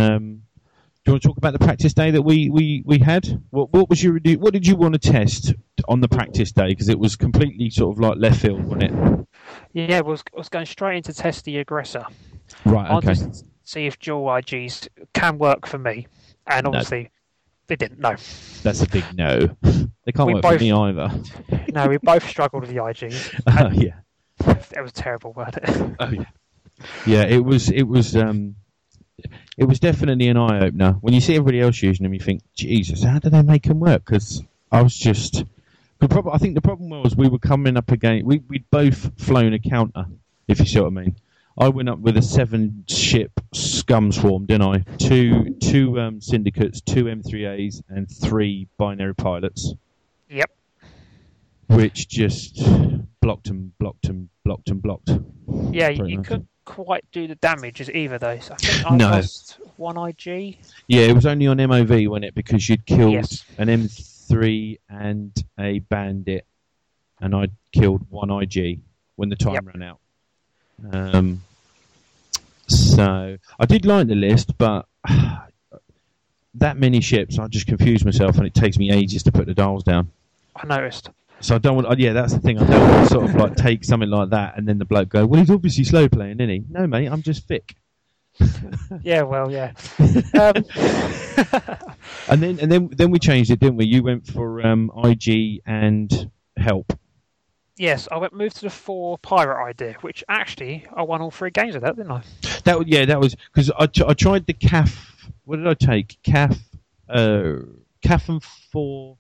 you want to talk about the practice day that we had? What did you want to test on the practice day? Because it was completely sort of like left field, wasn't it? Yeah, I was going straight into test the aggressor. Right, okay. Just see if dual IGs can work for me. And obviously, they didn't, no. That's a big no. They can't work for me either. No, we both struggled with the IGs. Oh, yeah. That was a terrible word. Oh, yeah. Yeah, it was definitely an eye-opener. When you see everybody else using them, you think, Jesus, how do they make them work? Because I was just... I think the problem was we were coming up against... We'd both flown a counter, if you see what I mean. I went up with a 7-ship scum swarm, didn't I? Two syndicates, 2 M3As, and 3 binary pilots. Yep. Which just blocked. Yeah, you couldn't quite do the damages either, though. So I think I lost one IG. Yeah, it was only on MOV, wasn't it? Because you'd killed an M3 and a bandit, and I'd killed one IG when the time ran out. So I did like the list, but that many ships, I just confuse myself, and it takes me ages to put the dials down. I noticed. So I don't want. Yeah, that's the thing. I don't want to sort of like take something like that, and then the bloke go, "Well, he's obviously slow playing, isn't he?" No, mate, I'm just thick. Yeah, well, yeah. And then we changed it, didn't we? You went for IG and help. Yes, I moved to the 4 pirate idea, which actually I won all 3 games of that, didn't I? That was because I tried the CAF. What did I take? CAF and 4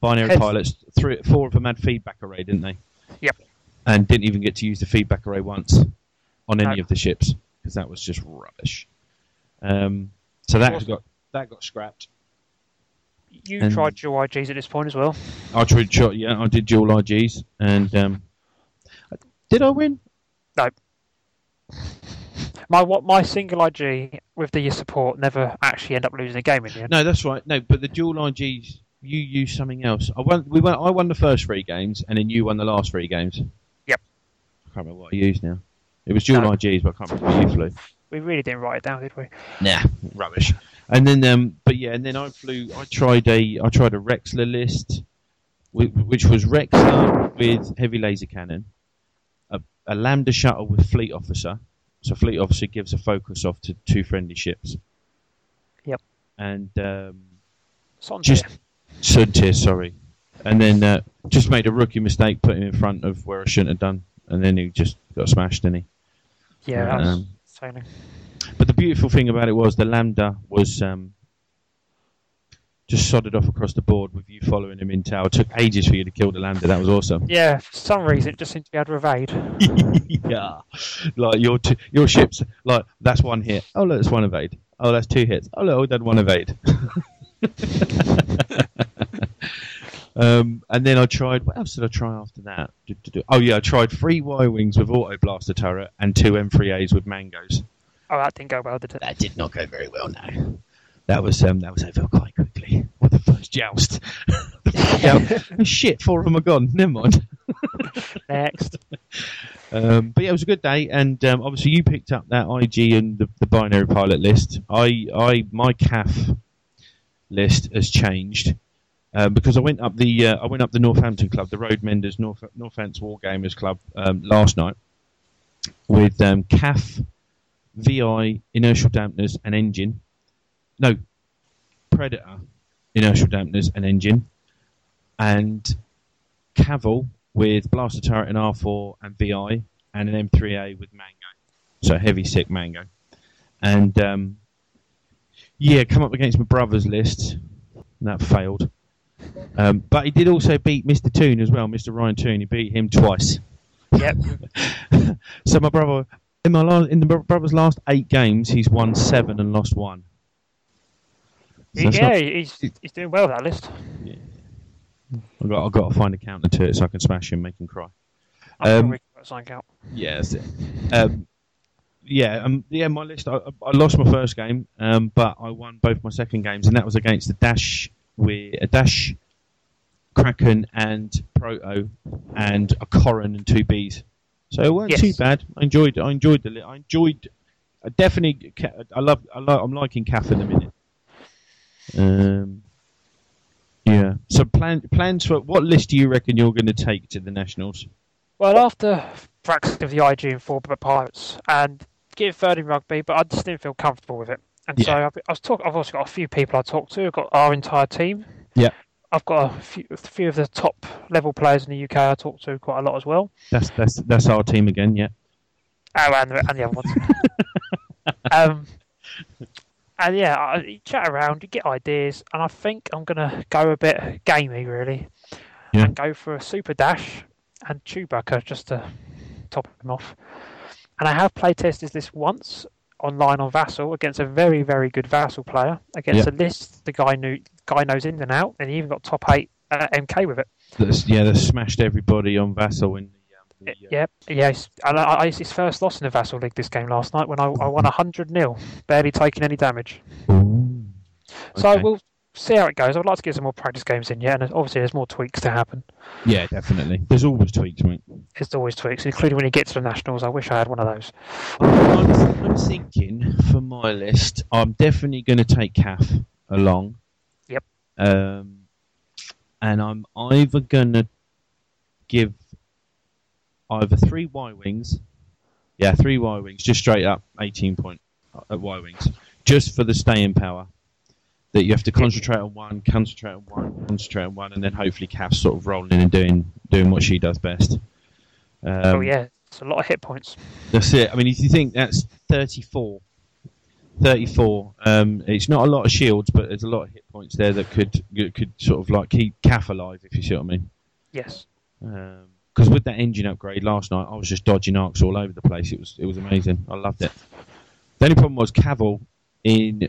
binary pilots. 4 of them had feedback array, didn't they? Yep. And didn't even get to use the feedback array once on any of the ships because that was just rubbish. So that got scrapped. You tried dual IGs at this point as well. I did dual IGs, and did I win? No. My single IG with the support never actually ended up losing a game in the end. No, that's right. No, but the dual IGs, you used something else. I won the first 3 games, and then you won the last 3 games. Yep. I can't remember what I used now. It was dual IGs, but I can't remember what you flew. We really didn't write it down, did we? Nah, rubbish. And then, I tried a Rexler list, which was Rexler with heavy laser cannon, a Lambda shuttle with fleet officer. So fleet officer gives a focus off to 2 friendly ships. Yep. And Soontir, sorry. And then just made a rookie mistake, put him in front of where I shouldn't have done, and then he just got smashed, didn't he? Yeah. But the beautiful thing about it was the Lambda was just sodded off across the board with you following him in tower. It took ages for you to kill the Lambda. That was awesome. Yeah, for some reason it just seemed to be able to evade. Yeah, like your ships, like that's 1 hit. Oh look, it's 1 evade. Oh, that's 2 hits. Oh look, that's 1 evade. And then I tried. What else did I try after that? Oh yeah, I tried 3 Y-wings with Auto Blaster Turret and 2 M3As with Mangoes. Oh, that didn't go well, did it? That did not go very well. No, that was over quite quickly. What the first joust? Shit, 4 of them are gone. Never mind. Next. But yeah, it was a good day, and obviously you picked up that IG and the binary pilot list. My CAF list has changed. Because I went up the Northampton Club, the Road Menders Northants Wargamers Club last night with CAF, VI, inertial dampeners and engine. No, Predator, inertial dampeners and engine, and Cavil with blaster turret and R4 and VI, and an M3A with Mango, so heavy sick Mango, and come up against my brother's list, and that failed. But he did also beat Mr. Toon as well, Mr. Ryan Toon. He beat him twice. Yep. So my brother, in the brother's last 8 games, he's won 7 and lost 1. So he's doing well, that list. Yeah. I've got to find a counter to it so I can smash him, make him cry. I'm sure count. Yeah, that's it. My list. I lost my first game, but I won both my second games, and that was against the Dash. With a Dash, Kraken and Proto, and a Corran and 2 Bs. So it weren't too bad. I'm liking CAF at the minute. Yeah. So plans for what list do you reckon you're going to take to the Nationals? Well, after practicing with the IG and 4 pilots and getting third in rugby, but I just didn't feel comfortable with it. And so I've also got a few people I talked to. I've got our entire team. Yeah. I've got a few of the top level players in the UK I talk to quite a lot as well. That's our team again, yeah. Oh, and the other ones. And you chat around, you get ideas, and I think I'm going to go a bit gamey, really, and go for a Super Dash and Chewbacca just to top them off. And I have playtested this once online on Vassal against a very, very good Vassal player, against a list the guy knows in and out, and he even got top 8 MK with it. They smashed everybody on Vassal in the... I used his first loss in the Vassal League this game last night when I won 100-0, barely taking any damage. Ooh. So we'll see how it goes. I'd like to get some more practice games in, and obviously there's more tweaks to happen. Yeah, definitely. There's always tweaks, mate. There's always tweaks, including when you get to the Nationals. I wish I had one of those. I'm thinking, for my list, I'm definitely going to take CAF along. Yep. And I'm either going to give either 3 Y-Wings. Yeah, 3 Y-Wings, just straight up 18-point Y-Wings, just for the staying power. That you have to concentrate on one, concentrate on one, concentrate on one, and then hopefully Cav's sort of rolling in and doing what she does best. It's a lot of hit points. That's it. I mean, if you think that's 34. It's not a lot of shields, but there's a lot of hit points there that could sort of like keep Cav alive, if you see what I mean. Yes. Because with that engine upgrade last night, I was just dodging arcs all over the place. It was amazing. I loved it. The only problem was Cavill in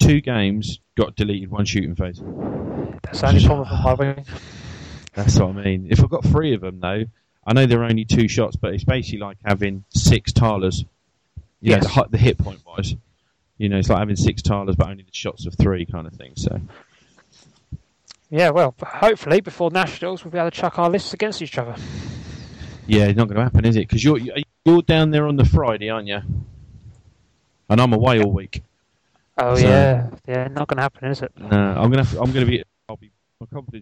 2 games got deleted 1 shooting phase. That's the only problem for my wing. That's what I mean. If I've got 3 of them, though, I know they're only 2 shots, but it's basically like having 6 Tylers. The hit point-wise. You know, it's like having 6 Tylers, but only the shots of 3 kind of thing. So. Yeah, well, hopefully before Nationals we'll be able to chuck our lists against each other. Yeah, it's not going to happen, is it? Because you're down there on the Friday, aren't you? And I'm away all week. Oh so, yeah, not going to happen, is it? No, my confidence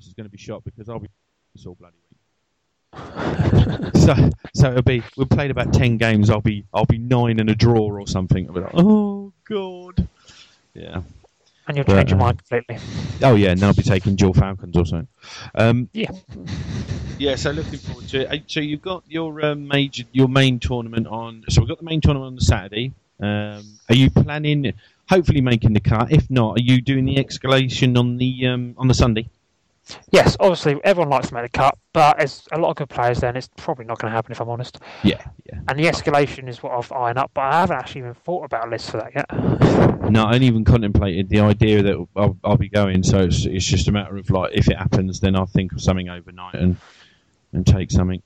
is going to be shot because I'll be this all bloody week. so it'll be we've played about 10 games. I'll be 9 and a draw or something. I'll be like, oh god, yeah. And you'll change your mind completely. Oh yeah, now I'll be taking dual Falcons or something. Yeah. So looking forward to it. So you've got your main tournament on. So we've got the main tournament on the Saturday. Are you planning? Hopefully making the cut. If not, are you doing the escalation on the Sunday? Yes, obviously everyone likes to make the cut, but there's a lot of good players there, and it's probably not going to happen if I'm honest. Yeah. And the escalation is what I've ironed up, but I haven't actually even thought about a list for that yet. No, I ain't even contemplated the idea that I'll be going. So it's just a matter of like if it happens, then I'll think of something overnight and take something.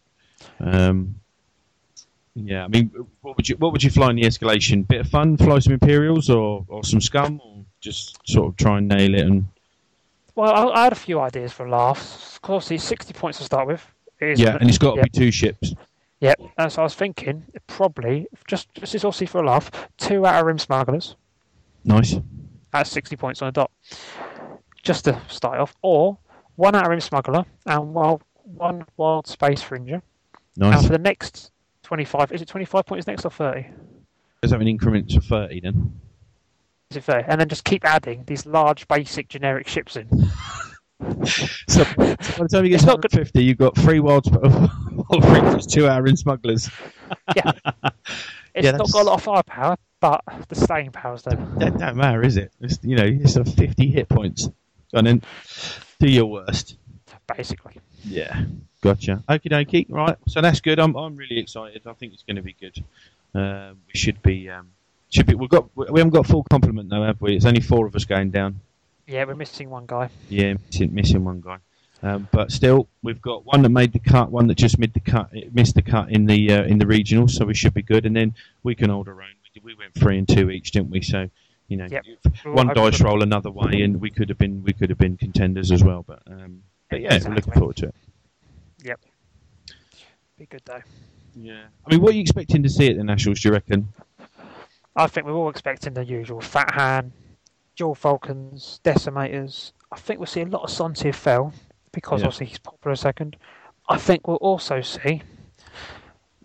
Yeah, I mean, what would you fly in the escalation? Bit of fun, fly some Imperials or some scum, or just sort of try and nail it? And well, I had a few ideas for laughs. Of course, it's 60 points to start with. And it's got to be 2 ships. Yeah, and so I was thinking probably just it's obviously for a laugh, 2 outer rim smugglers. Nice. That's 60 points on the dot, just to start off, or 1 outer rim smuggler and 1 wild space fringer. Nice. And for the next. 25. Is it 25 points next or 30? Is that an increment of 30 then? Is it 30? And then just keep adding these large, basic, generic ships in. So by the time you get to 150, you've got 3 wild fringes, 2 hour in smugglers. Yeah. It's not got a lot of firepower, but the staying power's there. That don't matter, is it? It's 50 hit points. And then do your worst. Basically. Yeah. Gotcha. Okie dokie. Right. So that's good. I'm really excited. I think it's going to be good. We should be. We haven't got a full complement though, have we? It's only 4 of us going down. Yeah, we're missing 1 guy. Yeah, missing 1 guy. But still, we've got 1 that made the cut, 1 that just missed the cut in the regional. So we should be good. And then we can hold our own. We went 3 and 2 each, didn't we? So one dice roll another way, and we could have been contenders as well. But yeah, exactly. We're looking forward to it. Yep. be a good day. Yeah. I mean, what are you expecting to see at the Nationals, do you reckon? I think we're all expecting the usual. Fat Han, dual Falcons, Decimators. I think we'll see a lot of Soontir Fel, because obviously he's popular second. I think we'll also see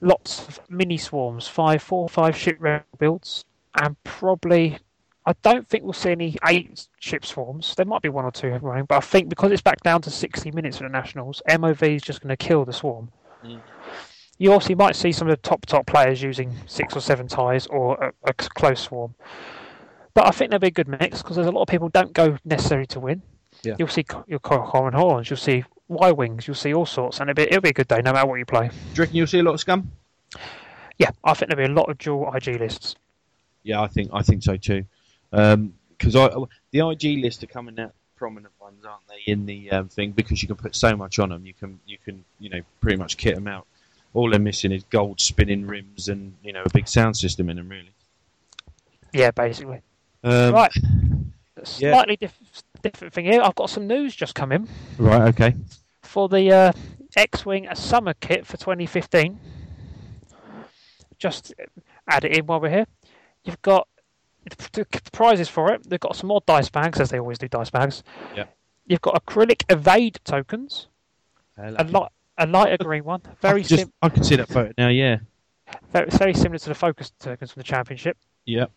lots of mini swarms, 5-4-5 ship rebel builds, and probably, I don't think we'll see any 8 ship swarms. There might be one or two running, but I think because it's back down to 60 minutes for the Nationals, MOV is just going to kill the swarm. Mm. You obviously might see some of the top players using 6 or 7 ties or a close swarm. But I think there'll be a good mix, because there's a lot of people who don't go necessarily to win. Yeah. You'll see your Common Horns, you'll see Y-Wings, you'll see all sorts, and it'll be a good day no matter what you play. Do you reckon you'll see a lot of scum? Yeah, I think there'll be a lot of dual IG lists. Yeah, I think so too. Because the IG lists are coming out prominent ones, aren't they, in the thing, because you can put so much on them. You can pretty much kit them out. All they're missing is gold spinning rims and a big sound system in them, really. Yeah, basically. Right. Slightly different thing here. I've got some news just come in. Right. Okay. For the X-Wing summer kit for 2015. Just add it in while we're here. You've got the prizes for it. They've got some more dice bags, as they always do, dice bags. Yeah. You've got acrylic evade tokens. A lighter green one. Very simple. I can see that photo now. Yeah. Very similar to the focus tokens from the championship. Yeah.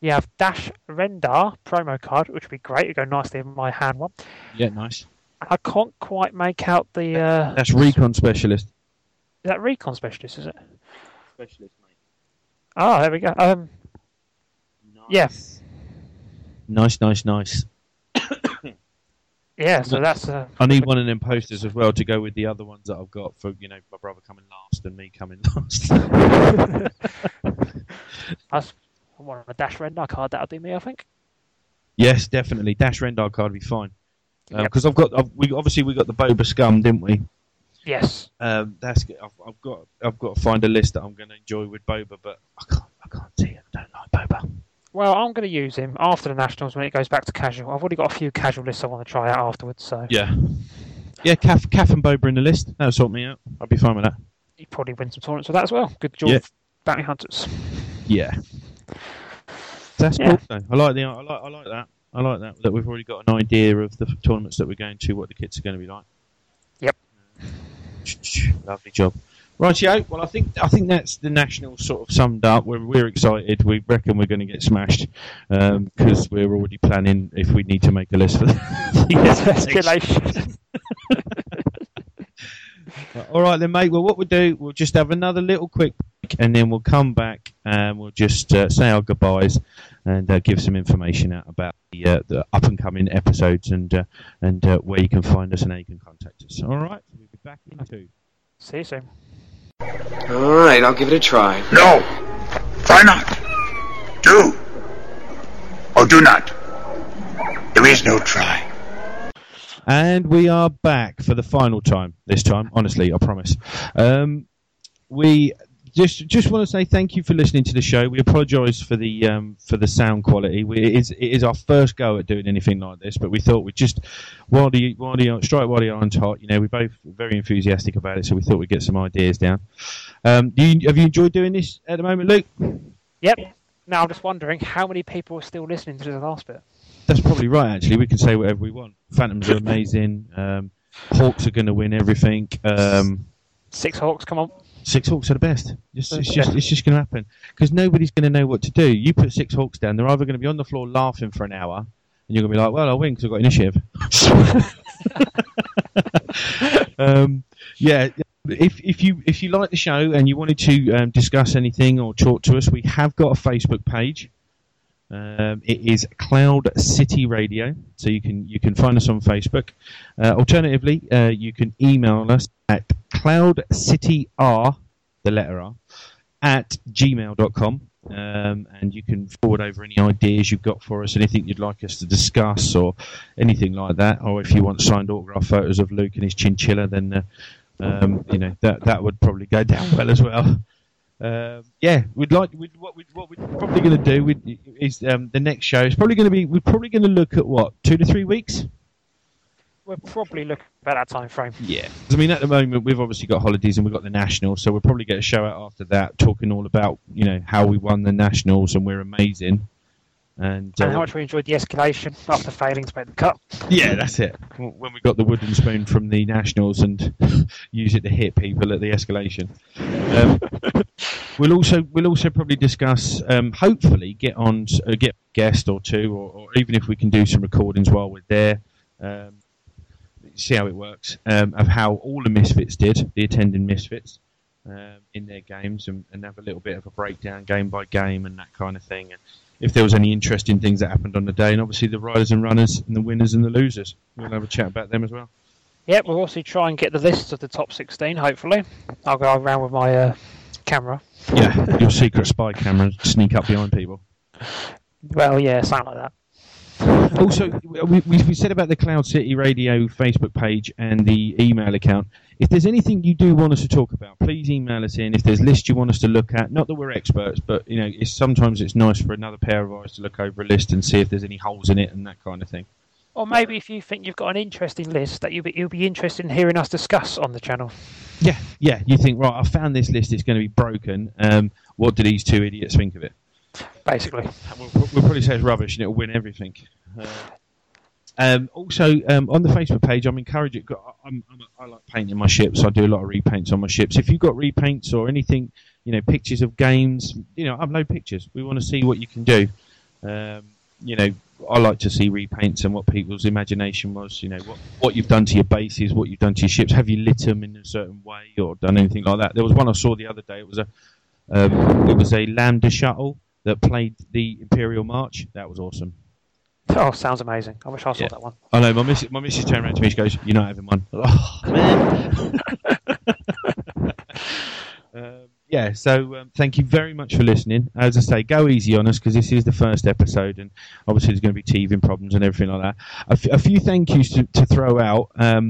You have Dash Rendar promo card, which would be great. It'd go nicely in my hand one. Yeah, nice. I can't quite make out the... That's Recon Specialist. Is that Recon Specialist, is it? Specialist, mate. Ah, there we go. Nice. Yeah. Nice. Yeah, so that's... I need one of them posters as well to go with the other ones that I've got for, my brother coming last and me coming last. That's... I want a Dash Rendar card. That'll do me, I think. Yes, definitely. Dash Rendar card would be fine. Because we got the Boba scum, didn't we? Yes. That's good. I've got to find a list that I'm going to enjoy with Boba, but I can't see it. I don't like Boba. Well, I'm going to use him after the Nationals when it goes back to casual. I've already got a few casual lists I want to try out afterwards. So yeah, Kaff and Boba in the list. That'll sort me out. I'll be fine with that. You probably win some tournaments with that as well. Good job, bounty hunters. Yeah. That's cool though. I like that we've already got an idea of the tournaments that we're going to, what the kits are going to be like. Yep. Lovely job. Rightio. Well, I think that's the National sort of summed up. We're excited. We reckon we're going to get smashed because we're already planning if we need to make a list for the All right then, mate. Well, what we'll do, we'll just have another little quick break, and then we'll come back and we'll just say our goodbyes and give some information out about the up and coming episodes and where you can find us and how you can contact us. All right, so we'll be back in 2. See you soon. All right, I'll give it a try. No, try not. Do or do not. There is no try. And we are back for the final time this time. Honestly, I promise. We just want to say thank you for listening to the show. We apologise for the sound quality. It is our first go at doing anything like this, but we thought we'd just while the iron's hot. We're both very enthusiastic about it, so we thought we'd get some ideas down. Have you enjoyed doing this at the moment, Luke? Yep. Now I'm just wondering how many people are still listening to the last bit. That's probably right, actually. We can say whatever we want. Phantoms are amazing. Hawks are going to win everything. 6 Hawks, come on. 6 Hawks are the best. It's just going to happen. Because nobody's going to know what to do. You put 6 Hawks down, they're either going to be on the floor laughing for an hour, and you're going to be like, well, I'll win because I've got initiative. Yeah. If you like the show and you wanted to discuss anything or talk to us, we have got a Facebook page. It is Cloud City Radio, so you can find us on Facebook. Alternatively, you can email us at cloudcityr, the letter R, at gmail.com, and you can forward over any ideas you've got for us, anything you'd like us to discuss or anything like that. Or if you want signed autograph photos of Luke and his chinchilla, then that would probably go down well as well. What we're probably going to do is the next show is probably going to be, we're probably going to look at 2 to 3 weeks. we're probably looking at that time frame. Yeah. I mean, at the moment, we've obviously got holidays and we've got the Nationals, so we'll probably get a show out after that talking all about, you know, how we won the Nationals and we're amazing. And how much we enjoyed the escalation after failing to make the cut. Yeah, that's it. When we got the wooden spoon from the Nationals and use it to hit people at the escalation. We'll also probably discuss, hopefully, get a guest or two, or even if we can do some recordings while we're there, see how it works, of how all the Misfits did, the attending Misfits, in their games, and have a little bit of a breakdown game by game and that kind of thing. And if there was any interesting things that happened on the day, and obviously the riders and runners and the winners and the losers. We'll have a chat about them as well. Yeah, we'll also try and get the list of the top 16, hopefully. I'll go around with my camera. Yeah, your secret spy camera, sneak up behind people. Well, yeah, something like that. Also, we said about the Cloud City Radio Facebook page and the email account. If there's anything you do want us to talk about, please email us in. If there's lists you want us to look at, not that we're experts, but you know, sometimes it's nice for another pair of eyes to look over a list and see if there's any holes in it and that kind of thing. Or maybe if you think you've got an interesting list that you'll be interested in hearing us discuss on the channel. Yeah. You think, right, I found this list is going to be broken. What do these two idiots think of it? Basically. We'll probably say it's rubbish and it'll win everything. Also, on the Facebook page, I'm encouraging. I like painting my ships. I do a lot of repaints on my ships. If you've got repaints or anything, you know, pictures of games, you know, upload pictures. We want to see what you can do. You know, I like to see repaints and what people's imagination was. You know, what you've done to your bases, what you've done to your ships. Have you lit them in a certain way or done anything like that? There was one I saw the other day. It was a Lambda shuttle that played the Imperial March. That was awesome. Oh, sounds amazing. I wish I saw that one. I know. My missus turned around to me, she goes, "You're not having one." Oh, man. So thank you very much for listening. As I say, go easy on us because this is the first episode and obviously there's going to be teething problems and everything like that. A few thank yous to throw out. I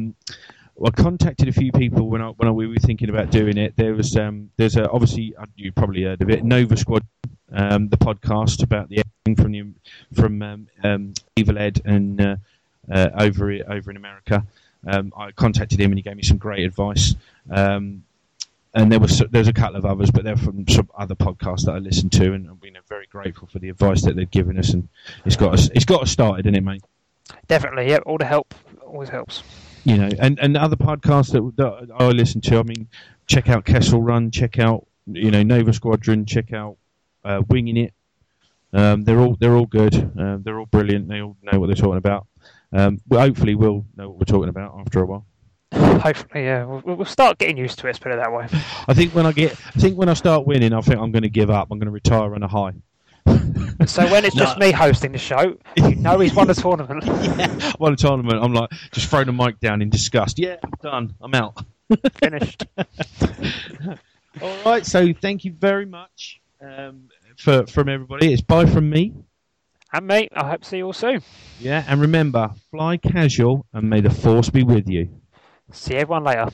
contacted a few people when we were thinking about doing it. There was obviously, you probably heard of it, Nova Squad, the podcast about the from Evil Ed and over in America. I contacted him and he gave me some great advice. And there's a couple of others, but they're from some other podcasts that I listened to, and I've been very grateful for the advice that they've given us. And it's got us started, isn't it, mate? Definitely, yeah. All the help always helps. You know, and other podcasts that I listen to. I mean, check out Kessel Run, check out Nova Squadron, check out Winging It. They're all good. They're all brilliant. They all know what they're talking about. Hopefully, we'll know what we're talking about after a while. Hopefully, yeah. We'll start getting used to it. Put it that way. I think when I start winning, I think I'm going to give up. I'm going to retire on a high. So when it's just me hosting the show, you know he's won a tournament. Yeah, won a tournament. I'm like, just throw the mic down in disgust. Yeah, I'm done. I'm out. Finished. All right. So thank you very much. From everybody, it's bye from me. And mate, I hope to see you all soon. Yeah, and remember, fly casual and may the force be with you. See everyone later.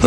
The